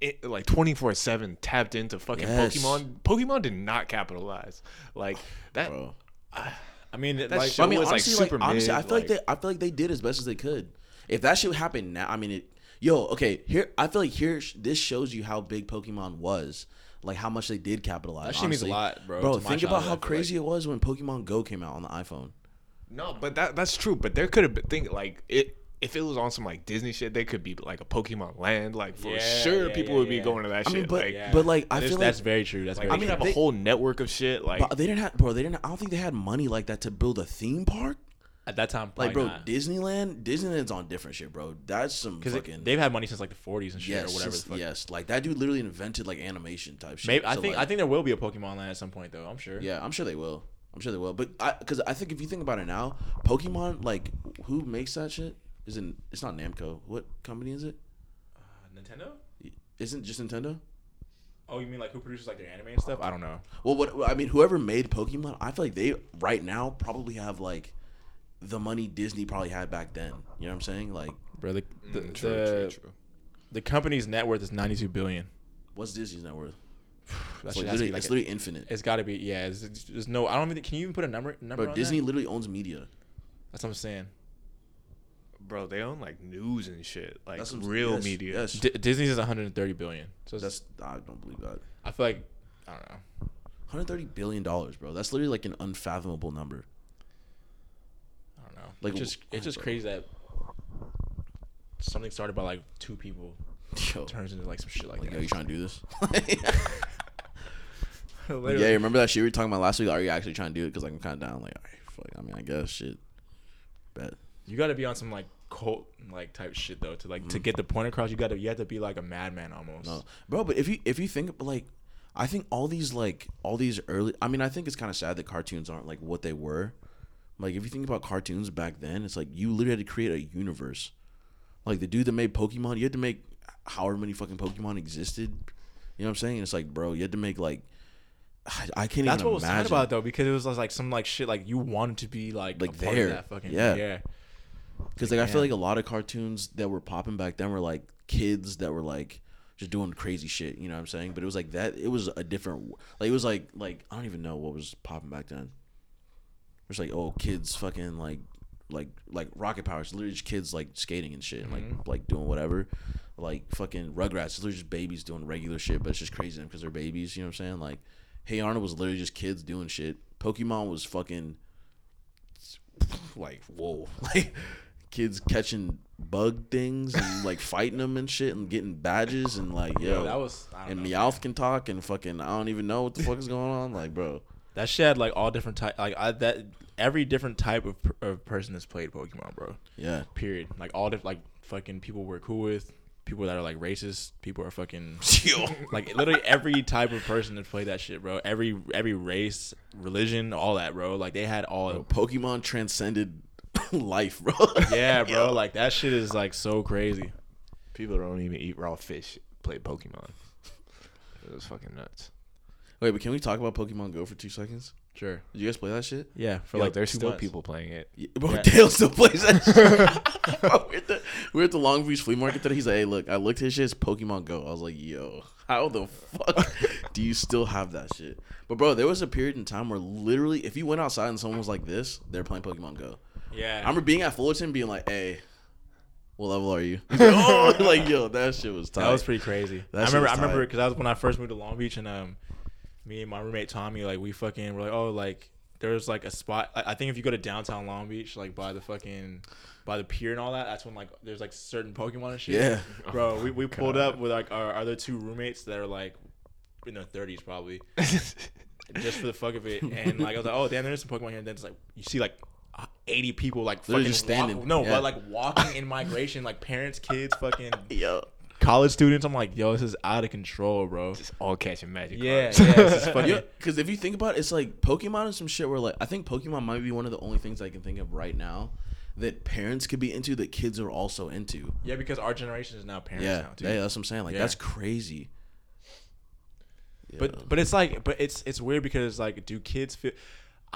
It, like twenty-four seven tapped into fucking yes. Pokemon. Pokemon did not capitalize like that. Bro. I, I mean, that like, show I mean, was honestly, like super like, honestly, mid, I feel like, like they, I feel like they did as best as they could. If that shit happened now, I mean, it. Yo, okay, here I feel like here this shows you how big Pokemon was, like how much they did capitalize. That shit honestly. means a lot, bro. Bro, think about how crazy like, it was when Pokemon Go came out on the iPhone. No, but that that's true. But there could have been think like it. If it was on some like Disney shit, they could be like a Pokemon Land, like for yeah, sure yeah, people yeah, would be yeah. going to that I shit. Mean, but, like, yeah. but like I There's, feel like, that's very true. That's like, very I mean, true. Have they, a whole network of shit. Like but they didn't have, bro. They didn't. I don't think they had money like that to build a theme park at that time. Like, bro, not. Disneyland, Disneyland's on different shit, bro. That's some fucking. It, they've had money since like the forties and shit yes, or whatever. Since, the fuck. Yes, like that dude literally invented like animation type shit. Maybe, I so, think like, I think there will be a Pokemon Land at some point though. I'm sure. Yeah, I'm sure they will. I'm sure they will. But I because I think if you think about it now, Pokemon like who makes that shit? Isn't it's not Namco? What company is it? Uh, Nintendo? Isn't just Nintendo? Oh, you mean like who produces like their anime and stuff? I don't know. Well, what I mean, whoever made Pokemon, I feel like they right now probably have like the money Disney probably had back then. You know what I'm saying? Like, bro, the the, mm, true, the, true, true. the company's net worth is ninety-two billion. What's Disney's net worth? That's like literally, like it's literally infinite. It's got to be, yeah. It's, it's, there's no, I don't even. Can you even put a number? number Bro, Disney that? literally owns media. That's what I'm saying. Bro, they own like news and shit, like that's real yes, media. Yes. D- Disney's is one hundred thirty billion dollars. So that's I don't believe that. I feel like I don't know. one hundred thirty billion dollars, bro. That's literally like an unfathomable number. I don't know. Like it just oh, it's just bro. crazy that something started by like two people yo, turns into like some shit like, like that. Are you trying to do this? Literally. Yeah, you remember that shit we were talking about last week? Are you actually trying to do it? Because like, I'm kind of down. Like, all right, fuck. I mean, I guess shit. Bet. You got to be on some like cult like type shit though to like mm-hmm. to get the point across. You got to you have to be like a madman almost. No, bro. But if you if you think like, I think all these like all these early. I mean, I think it's kind of sad that cartoons aren't like what they were. Like if you think about cartoons back then, it's like you literally had to create a universe. Like the dude that made Pokemon, you had to make however many fucking Pokemon existed. You know what I'm saying? It's like, bro, you had to make like. I, I can't That's even imagine. That's what was sad about it, though, because it was like some like shit like you wanted to be like, like a part there. of that fucking yeah. yeah. Because like, like I feel like a lot of cartoons that were popping back then were like kids that were like just doing crazy shit, you know what I'm saying? But it was like that. It was a different. Like it was like like I don't even know what was popping back then. It was like oh kids fucking like like like Rocket Powers, literally just kids like skating and shit and mm-hmm. like like doing whatever. Like fucking Rugrats, it's literally just babies doing regular shit, but it's just crazy because they're babies. You know what I'm saying? Like. Hey Arnold was literally just kids doing shit. Pokemon was fucking like whoa, like kids catching bug things and like fighting them and shit and getting badges and like yo, yo that was I don't and know, Meowth man. can talk and fucking I don't even know what the fuck is going on. Like bro, that shit had like all different type like I, that every different type of, per- of person has played Pokemon, bro. Yeah. Period. Like all different like fucking people we're cool with. People that are like racist, people are fucking like literally every type of person that played that shit, bro. Every every race, religion, all that, bro. Like they had all bro, Pokemon transcended life, bro. Yeah, bro. Yo. Like that shit is like so crazy. People don't even eat raw fish. Play Pokemon. It was fucking nuts. Wait, but can we talk about Pokemon Go for two seconds? Sure. Did you guys play that shit? Yeah, for Yo, like there's still months. people playing it. Yeah, bro, yeah. Dale still plays that shit. Bro, we're, at the, we're at the Long Beach flea market today. He's like, hey, look, I looked at his shit. It's Pokemon Go. I was like, yo, how the fuck do you still have that shit? But, bro, there was a period in time where literally if you went outside and someone was like this, they're playing Pokemon Go. Yeah. I remember being at Fullerton being like, hey, what level are you? Like, oh, like, yo, that shit was tight. That was pretty crazy. That I remember, I remember because that was when I first moved to Long Beach and, um, me and my roommate Tommy, like we fucking were like, oh, like there's like a spot. I think if you go to downtown Long Beach, like by the fucking, by the pier and all that, that's when like there's like certain Pokemon and shit. Yeah, bro, oh we, we pulled God. up with like our other two roommates that are like in their thirties probably, just for the fuck of it. And like I was like, oh damn, there's some Pokemon here. And then it's like you see like eighty people like they're fucking just standing. Walk, no, yeah. but like walking in migration, like parents, kids, fucking yo. College students, I'm like, yo, this is out of control, bro. It's all catching magic. Yeah, cards. yeah, it's funny. Because if you think about it, it's like Pokemon is some shit where, like, I think Pokemon might be one of the only things I can think of right now that parents could be into that kids are also into. Yeah, because our generation is now parents yeah, now, too. Yeah, that's what I'm saying. Like, yeah. that's crazy. Yeah. But but it's like, but it's it's weird because, like, do kids feel...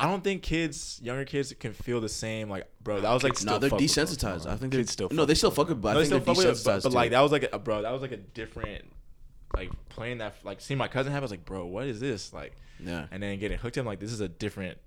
I don't think kids, younger kids, can feel the same. Like, bro, that was like no, they're desensitized. I think they still no, they still fuck with, but I think they're desensitized. But like, that was like a bro, that was like a different, like playing that, like seeing my cousin have. I was like, bro, what is this? Like, yeah, and then getting hooked. I'm like, this is a different.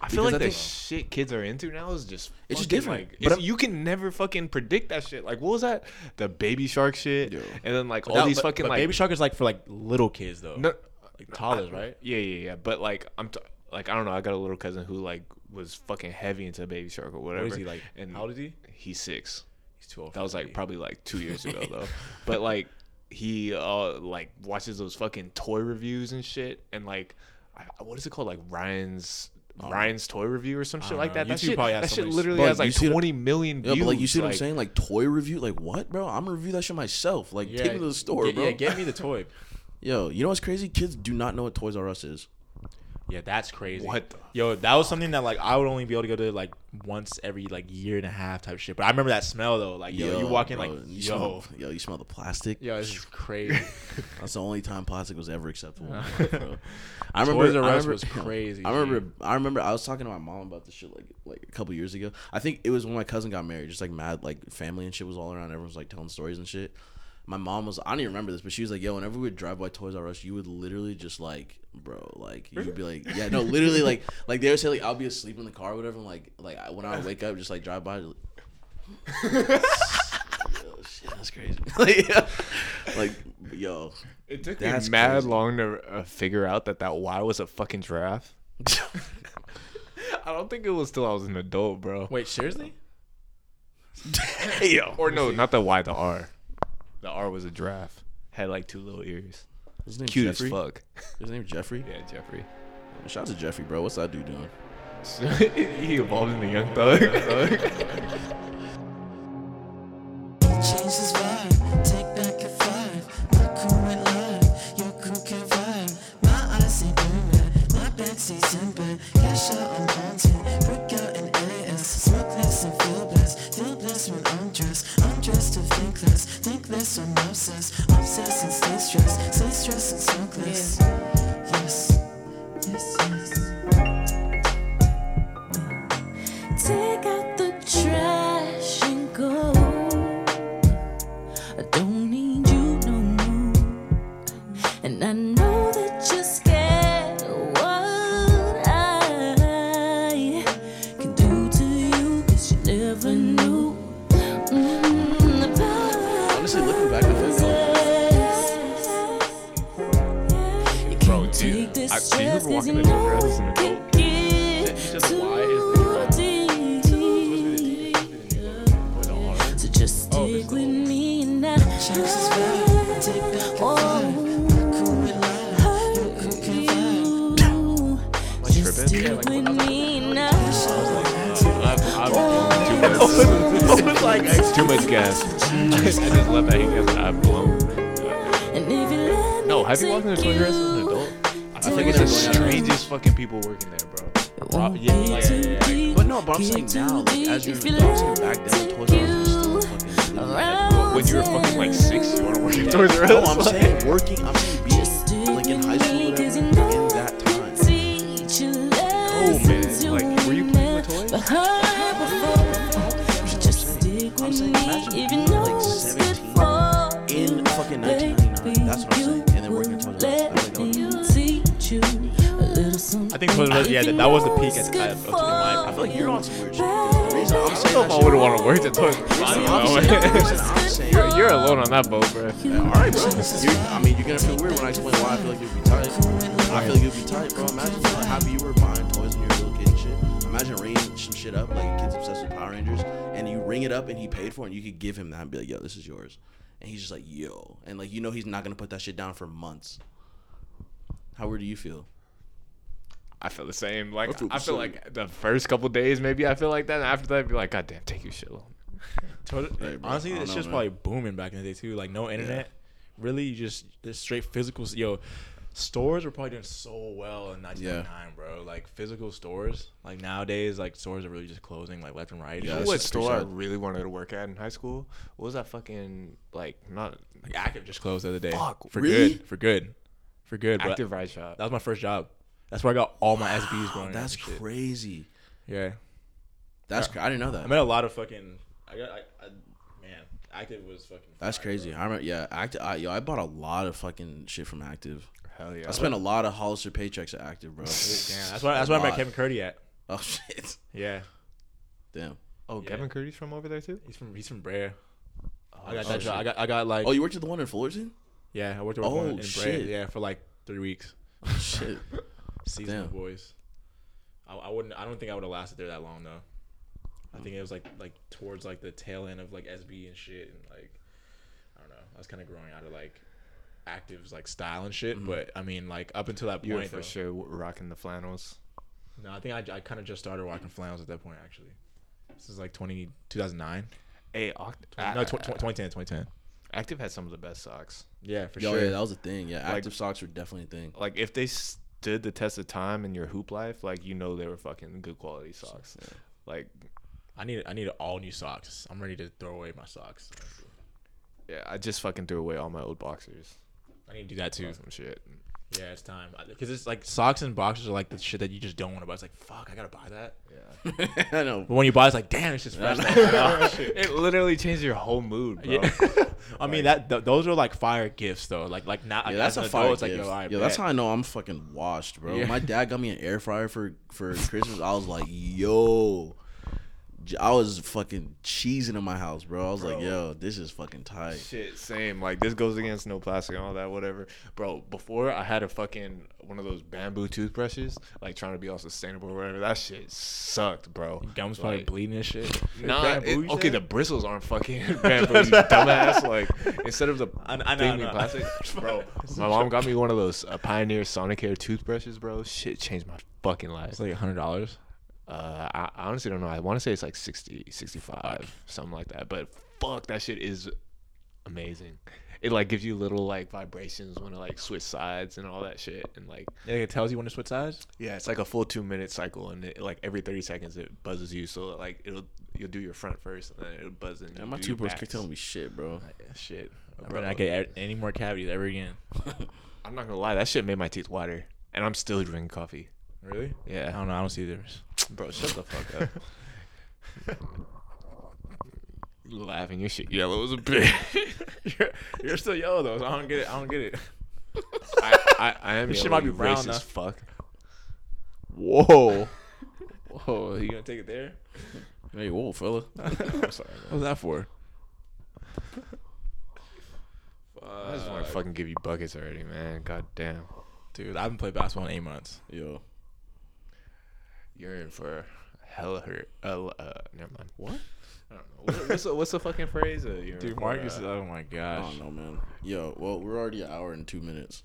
I feel like the shit kids are into now is just it's just different. Like, but you can never fucking predict that shit. Like, what was that? The Baby Shark shit, and then like all these fucking like Baby Shark is like for like little kids though, no, like toddlers, right? Yeah, yeah, yeah. But like I'm. T- Like, I don't know. I got a little cousin who, like, was fucking heavy into Baby Shark or whatever. What is he, like? And how old is he? He's six. He's too old. That was, like, baby. probably, like, two years ago, though. But, like, he, uh, like, watches those fucking toy reviews and shit. And, like, I, what is it called? Like, Ryan's... Oh. Ryan's toy review or some shit like that. YouTube that shit, probably has that shit literally bro, has like twenty what, million views. Yeah, but like you see what like, I'm saying? Like toy review? Like what, bro? I'm gonna review that shit myself. Like yeah, take me to the store, yeah, bro. Yeah, get me the toy. Yo, you know what's crazy? Kids do not know what Toys R Us is. Yeah, that's crazy. What the Yo, that was something that, like, I would only be able to go to, like, once every, like, year and a half type shit. But I remember that smell, though. Like, yo, yo you walk in, bro, like, yo. You smell, yo, you smell the plastic? Yo, this is crazy. That's the only time plastic was ever acceptable. Bro. I remember, Toys R Us was crazy. I remember, dude. I remember I was talking to my mom about this shit, like, like a couple years ago. I think it was when my cousin got married. Just, like, mad, like, family and shit was all around. Everyone was, like, telling stories and shit. my mom was, I don't even remember this, but she was like, yo, whenever we would drive by Toys R Us, you would literally just like, bro, like, you'd be like, yeah, no, literally, like, like they would say, like, I'll be asleep in the car or whatever, and like, like, when I would wake up, just like, drive by, like, yo, shit, that's crazy. Like, yeah. Like, yo. It took me mad crazy. long to uh, figure out that that Y was a fucking giraffe. I don't think it was till I was an adult, bro. Wait, seriously? Yo. Or no, not the Y, the R. The R was a giraffe. Had like two little ears. His name's Cute Jeffrey? as fuck. His name's Jeffrey? Yeah, Jeffrey. Shout out to Jeffrey, bro. What's that dude doing? He evolved into Young Thug. Change this vibe. Take back your vibe. My crew ain't live. Your crew can't vibe. My eyes ain't doing that. My backseat's simple. Cash out on content. Break out in L A S. Smoke less and feel blessed. Feel blessed when I'm dressed. I'm dressed to think less. This one obsessed, obsessed and stay stressed, stay stressed and smokeless. Yes, yes, yes. Take out the trash and go. I don't need you no more. And I know that you're scared of what I can do to you, cause you never knew. I, do you remember walking in the grass in the cold? It's just why is the grass? So just stick with me and I take back I've too much gas. I just love that he gets I've blown. No, have you walked in the grass as an adult? I think it's the strangest fucking people working there, bro. Yeah, like, yeah, yeah, yeah. But no, but I'm saying now, like, as you're adults back then, Toys R Us was still fucking. Like, when you were fucking like six, you want to work at Toys R Us? No, I'm saying working, I'm saying being like in high school or whatever, like, in that time. Oh man, like, were you playing with toys? Like, I'm saying, imagine like seventeen in fucking nineteen ninety-nine. That's what I'm saying. And then working at Toys R Us. I think for the, yeah, that, that was the peak at the time. Okay, I feel like you're on some weird shit. The reason I'm saying I don't know if I would want to work at Toys R Us. I don't know. You're, you're alone on that boat, bro. Yeah, all right, bro. You're, I mean, you're going to feel weird when I explain why I feel like you'd be tight. I feel like you'd be tight, bro. Imagine how happy you were buying toys when you were a little kid and shit. Imagine ringing some shit up, like a kid's obsessed with Power Rangers, and you ring it up and he paid for it, and you could give him that and be like, yo, this is yours. And he's just like, yo. And, like, you know he's not going to put that shit down for months. How weird do you feel? I feel the same. Like, I feel like the first couple days, maybe I feel like that. And after that, I'd be like, God damn, take your shit alone. Hey, honestly, this shit's probably booming back in the day, too. Like, no internet. Yeah. Really, you just, just straight physical. Yo, stores were probably doing so well in nineteen ninety-nine, yeah. bro. Like, physical stores. Like, nowadays, like, stores are really just closing, like, left and right. Yeah, you know what store I really wanted to work at in high school? What was that fucking, like, not. Like, Active just closed the other day. Fuck, for really? good. For good. For good, Active but Ride Shop. That was my first job. That's where I got all my wow, S Bs going. That's crazy. Yeah, that's yeah. Cr- I didn't know that. I met a lot of fucking. I got. I, I, man, Active was fucking. That's fire, crazy. Bro. I remember. Yeah, Active. I, yo, I bought a lot of fucking shit from Active. Hell yeah. I spent a lot of Hollister paychecks at Active, bro. Damn, that's why. That's why I met Kevin Curdy at. Oh shit. Yeah. Damn. Oh, yeah. Kevin Curdy's from over there too. He's from. He's from Brea. Oh, I got oh, that job. I got. I got like. Oh, you worked at the one in Fullerton. Yeah, I worked at oh, in Brea. Yeah, for like three weeks. Oh, shit. Seasonal Damn. boys. I, I wouldn't. I don't think I would have lasted there that long though. I think it was like like towards like the tail end of like S B and shit and like I don't know. I was kind of growing out of like Active's like style and shit. Mm-hmm. But I mean like up until that point, you were for though, sure rocking the flannels. No, I think I, I kind of just started rocking flannels at that point actually. This is like twenty oh nine. Hey, Oct- uh, no, tw- tw- twenty ten. Active had some of the best socks. Yeah, for Yo, sure. Yeah, that was a thing. Yeah, Active like, socks were definitely a thing. Like if they did the test of time in your hoop life, like you know they were fucking good quality socks. Yeah. Like, I need I need all new socks. I'm ready to throw away my socks. Yeah, I just fucking threw away all my old boxers. I need to do that too. Some shit. Yeah, it's time. Because it's like socks and boxers are like the shit that you just don't want to buy. It's like, fuck, I gotta buy that. Yeah. I know. But when you buy it, it's like, damn, it's just fresh. It literally changes your whole mood, bro. Yeah. I mean, that th- those are like fire gifts, though. Like, like not. Yeah, that's a fire adult, gift. It's like, yo, I yo that's how I know I'm fucking washed, bro. Yeah. My dad got me an air fryer for, for Christmas. I was like, yo. I was fucking cheesing in my house, bro. I was bro. like, yo, this is fucking tight. Shit, same. Like, this goes against no plastic and all that, whatever. Bro, before I had a fucking one of those bamboo toothbrushes, like trying to be all sustainable or whatever. That shit sucked, bro. Your gums probably like, bleeding and shit. Nah, it, okay, the bristles aren't fucking bamboo, you dumbass. Like, instead of the I, I thing being plastic, bro, my mom got me one of those uh, Pioneer Sonicare toothbrushes, bro. Shit changed my fucking life. It's like one hundred dollars. Uh, I honestly don't know. I want to say it's like sixty, sixty-five, something like that. But fuck, that shit is amazing. It like gives you little like vibrations when it like switch sides and all that shit. And like yeah, it tells you when to switch sides. Yeah, it's like a full two minute cycle, and it, like every thirty seconds it buzzes you. So like it'll you'll do your front first, and then it'll buzz in. Yeah, my toothbrush keep telling me shit, bro. Yeah, shit, bro. I'm not gonna get any more cavities ever again. I'm not gonna lie, that shit made my teeth water, and I'm still drinking coffee. Really? Yeah. I don't know. I don't see the difference. Bro, shut the fuck up. You're laughing. Your shit yellow as a bitch. you're, you're still yellow, though. So I don't get it. I don't get it. I, I, I am. Your shit might be brown as fuck. Whoa. Whoa. You going to take it there? Hey, whoa, fella. I'm sorry. What was that for? Fuck. I just want to fucking give you buckets already, man. God damn. Dude, I haven't played basketball in eight months. Yo. You're in for hella hurt. Uh, uh, never mind. What? I don't know. What's, the, what's the fucking phrase? Uh, you're Dude, Marcus is. Uh, oh my gosh. I don't know, man. Yo, well, we're already an hour and two minutes.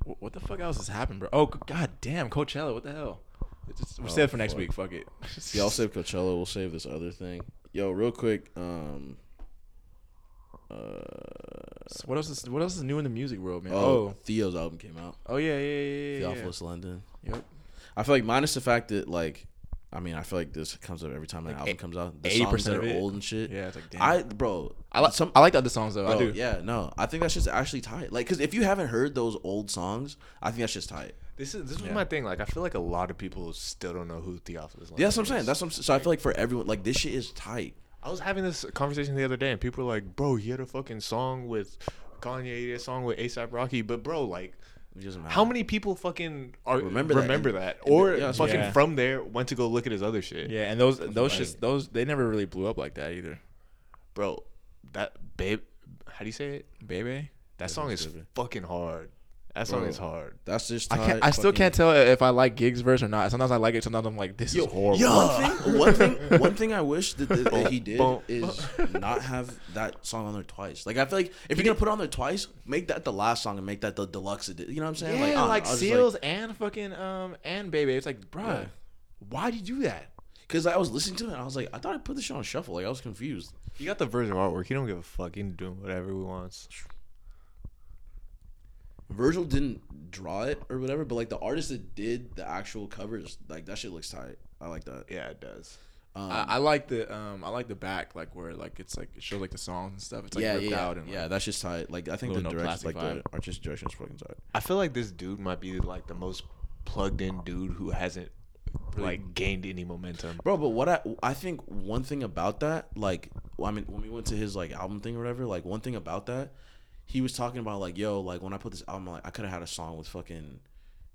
W- what the fuck else has happened, bro? Oh, god damn. Coachella. What the hell? Just, we'll oh, save it for next fuck. week. Fuck it. Yeah, I'll save Coachella. We'll save this other thing. Yo, real quick. Um. Uh, so what else is what else is new in the music world, man? Oh, oh. Theo's album came out. Oh yeah, yeah, yeah, yeah. Theophilus yeah. London. Yep. I feel like minus the fact that like, I mean, I feel like this comes up every time like an album eight, comes out. The songs that are old and shit. Yeah, it's like damn. I bro, I like some. I like the other songs though. Bro, I do. Yeah, no, I think that's just actually tight. Like, cause if you haven't heard those old songs, I think that's just tight. This is this was yeah. my thing. Like, I feel like a lot of people still don't know who Theophilus London. Yeah, that's what I'm saying. That's what I'm, so I feel like for everyone, like this shit is tight. I was having this conversation the other day, and people were like, "Bro, he had a fucking song with Kanye, he had a song with ASAP Rocky, but bro, like, how many people fucking are, remember, remember that, that? or yeah, fucking yeah. from there went to go look at his other shit?" Yeah, and those those shits, those they never really blew up like that either, bro. That babe, how do you say it, baby? That song is fucking hard. That song bro, is hard. That's just tight, I can't, I still can't tell if I like Gig's verse or not. Sometimes I like it. Sometimes I'm like, this yo, is horrible. Yo, one, thing, one thing, one thing I wish that, that, that he did is not have that song on there twice. Like I feel like if you're gonna put it on there twice, make that the last song and make that the deluxe. You know what I'm saying? Yeah, like, like Seals like, and fucking um and Baby. It's like, bruh, yeah. why'd you do that? Because I was listening to it and I was like, I thought I put this shit on shuffle. Like I was confused. You got the version artwork. You don't give a fuck. You can do whatever he wants. Virgil didn't draw it or whatever, but like the artist that did the actual covers, like that shit looks tight. I like that. Yeah, it does. Um, I, I like the um, I like the back, like where like it's like it shows like the songs and stuff. It's like yeah, ripped yeah, out and yeah, like, that's just tight. Like I think the no direction, like vibe. the artist's direction is fucking tight. I feel like this dude might be like the most plugged in dude who hasn't really like gained any momentum, bro. But what I I think one thing about that, like I mean, when we went to his like album thing or whatever, like one thing about that. He was talking about, like, yo, like, when I put this album, like, I could have had a song with fucking,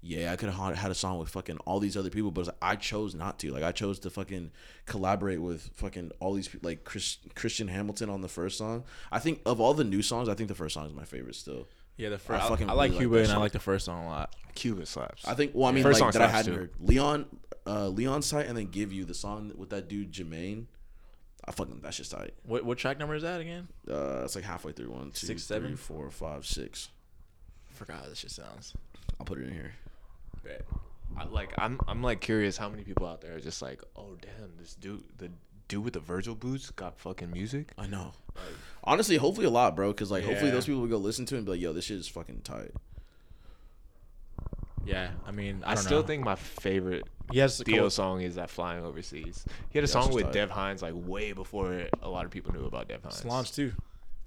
yeah, I could have had a song with fucking all these other people, but like, I chose not to. Like, I chose to fucking collaborate with fucking all these people, like, Chris, Christian Hamilton on the first song. I think, of all the new songs, I think the first song is my favorite still. Yeah, the first. I, I, I like really Cuba, like and I like the first song a lot. Cuba slaps. I think, well, I mean, first like, that I hadn't too. heard. Leon, uh, Leon's site, and then Give You, the song with that dude, Jermaine. I fucking that's just tight. What what track number is that again? Uh, it's like halfway through. One, two, six, seven, three, four, five, six. I forgot how this shit sounds. I'll put it in here. Bet. I like I'm I'm like curious how many people out there are just like, oh damn, this dude the dude with the Virgil boots got fucking music. I know. Like, honestly, hopefully a lot, bro, because like yeah. hopefully those people will go listen to it and be like, yo, this shit is fucking tight. Yeah, I mean, I, I still know. think my favorite Theo song is that Flying Overseas. He had a yeah, song with tight. Dev Hynes like way before a lot of people knew about Dev Hynes. Slams too.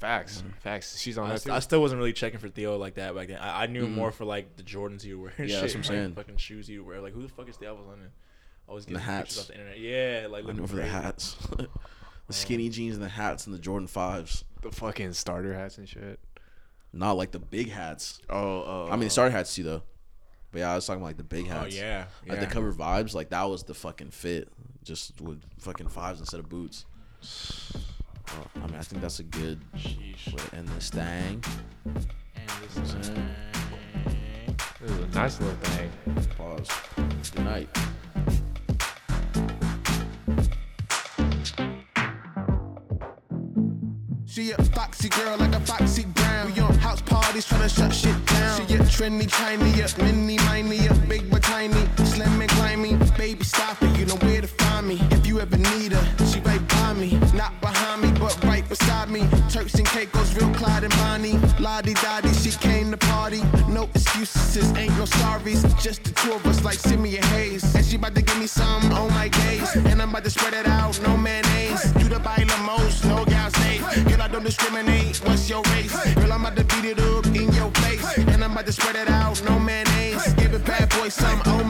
Facts. Mm. Facts. She's on I, that st- I still wasn't really checking for Theo like that back then. I, I knew mm. more for, like, the Jordans you wear. Yeah, shit, that's what I'm saying. Like, fucking shoes you wear. Like, who the fuck is Theo? I was on it. Always getting the hats. Off the internet. Yeah, like, looking for the hats. The skinny jeans and the hats and the Jordan fives. The fucking starter hats and shit. Not, like, the big hats. Oh, oh. I mean, the starter hats, too, though. But, yeah, I was talking about, like, the big hats. Oh, yeah. Like, yeah. the cover vibes, like, that was the fucking fit. Just with fucking fives instead of boots. Oh, I mean, I think that's a good Sheesh. way to end this thing. And this is a nice little thing. Pause. Good night. She a foxy girl like a Foxy Brown. We on house parties tryna shut shit down. She a trendy, tiny, a mini, mini, a big but tiny, slim and climby. Baby, stop it, you know where to find me. If you ever need her, she right by me. Not behind me, but right beside me. Turks and Caicos, real Clyde and Bonnie. Lottie Dottie, she came to party. No excuses, ain't no sorries. Just the two of us like Simeon Hayes. And she about to give me some on my days. And I'm about to spread it out, no mayonnaise. You the baila most, no gal safe. I don't discriminate, what's your race? Hey. Girl, I'm about to beat it up in your face. Hey. And I'm about to spread it out, no mayonnaise. Hey. Give a bad boy some hey.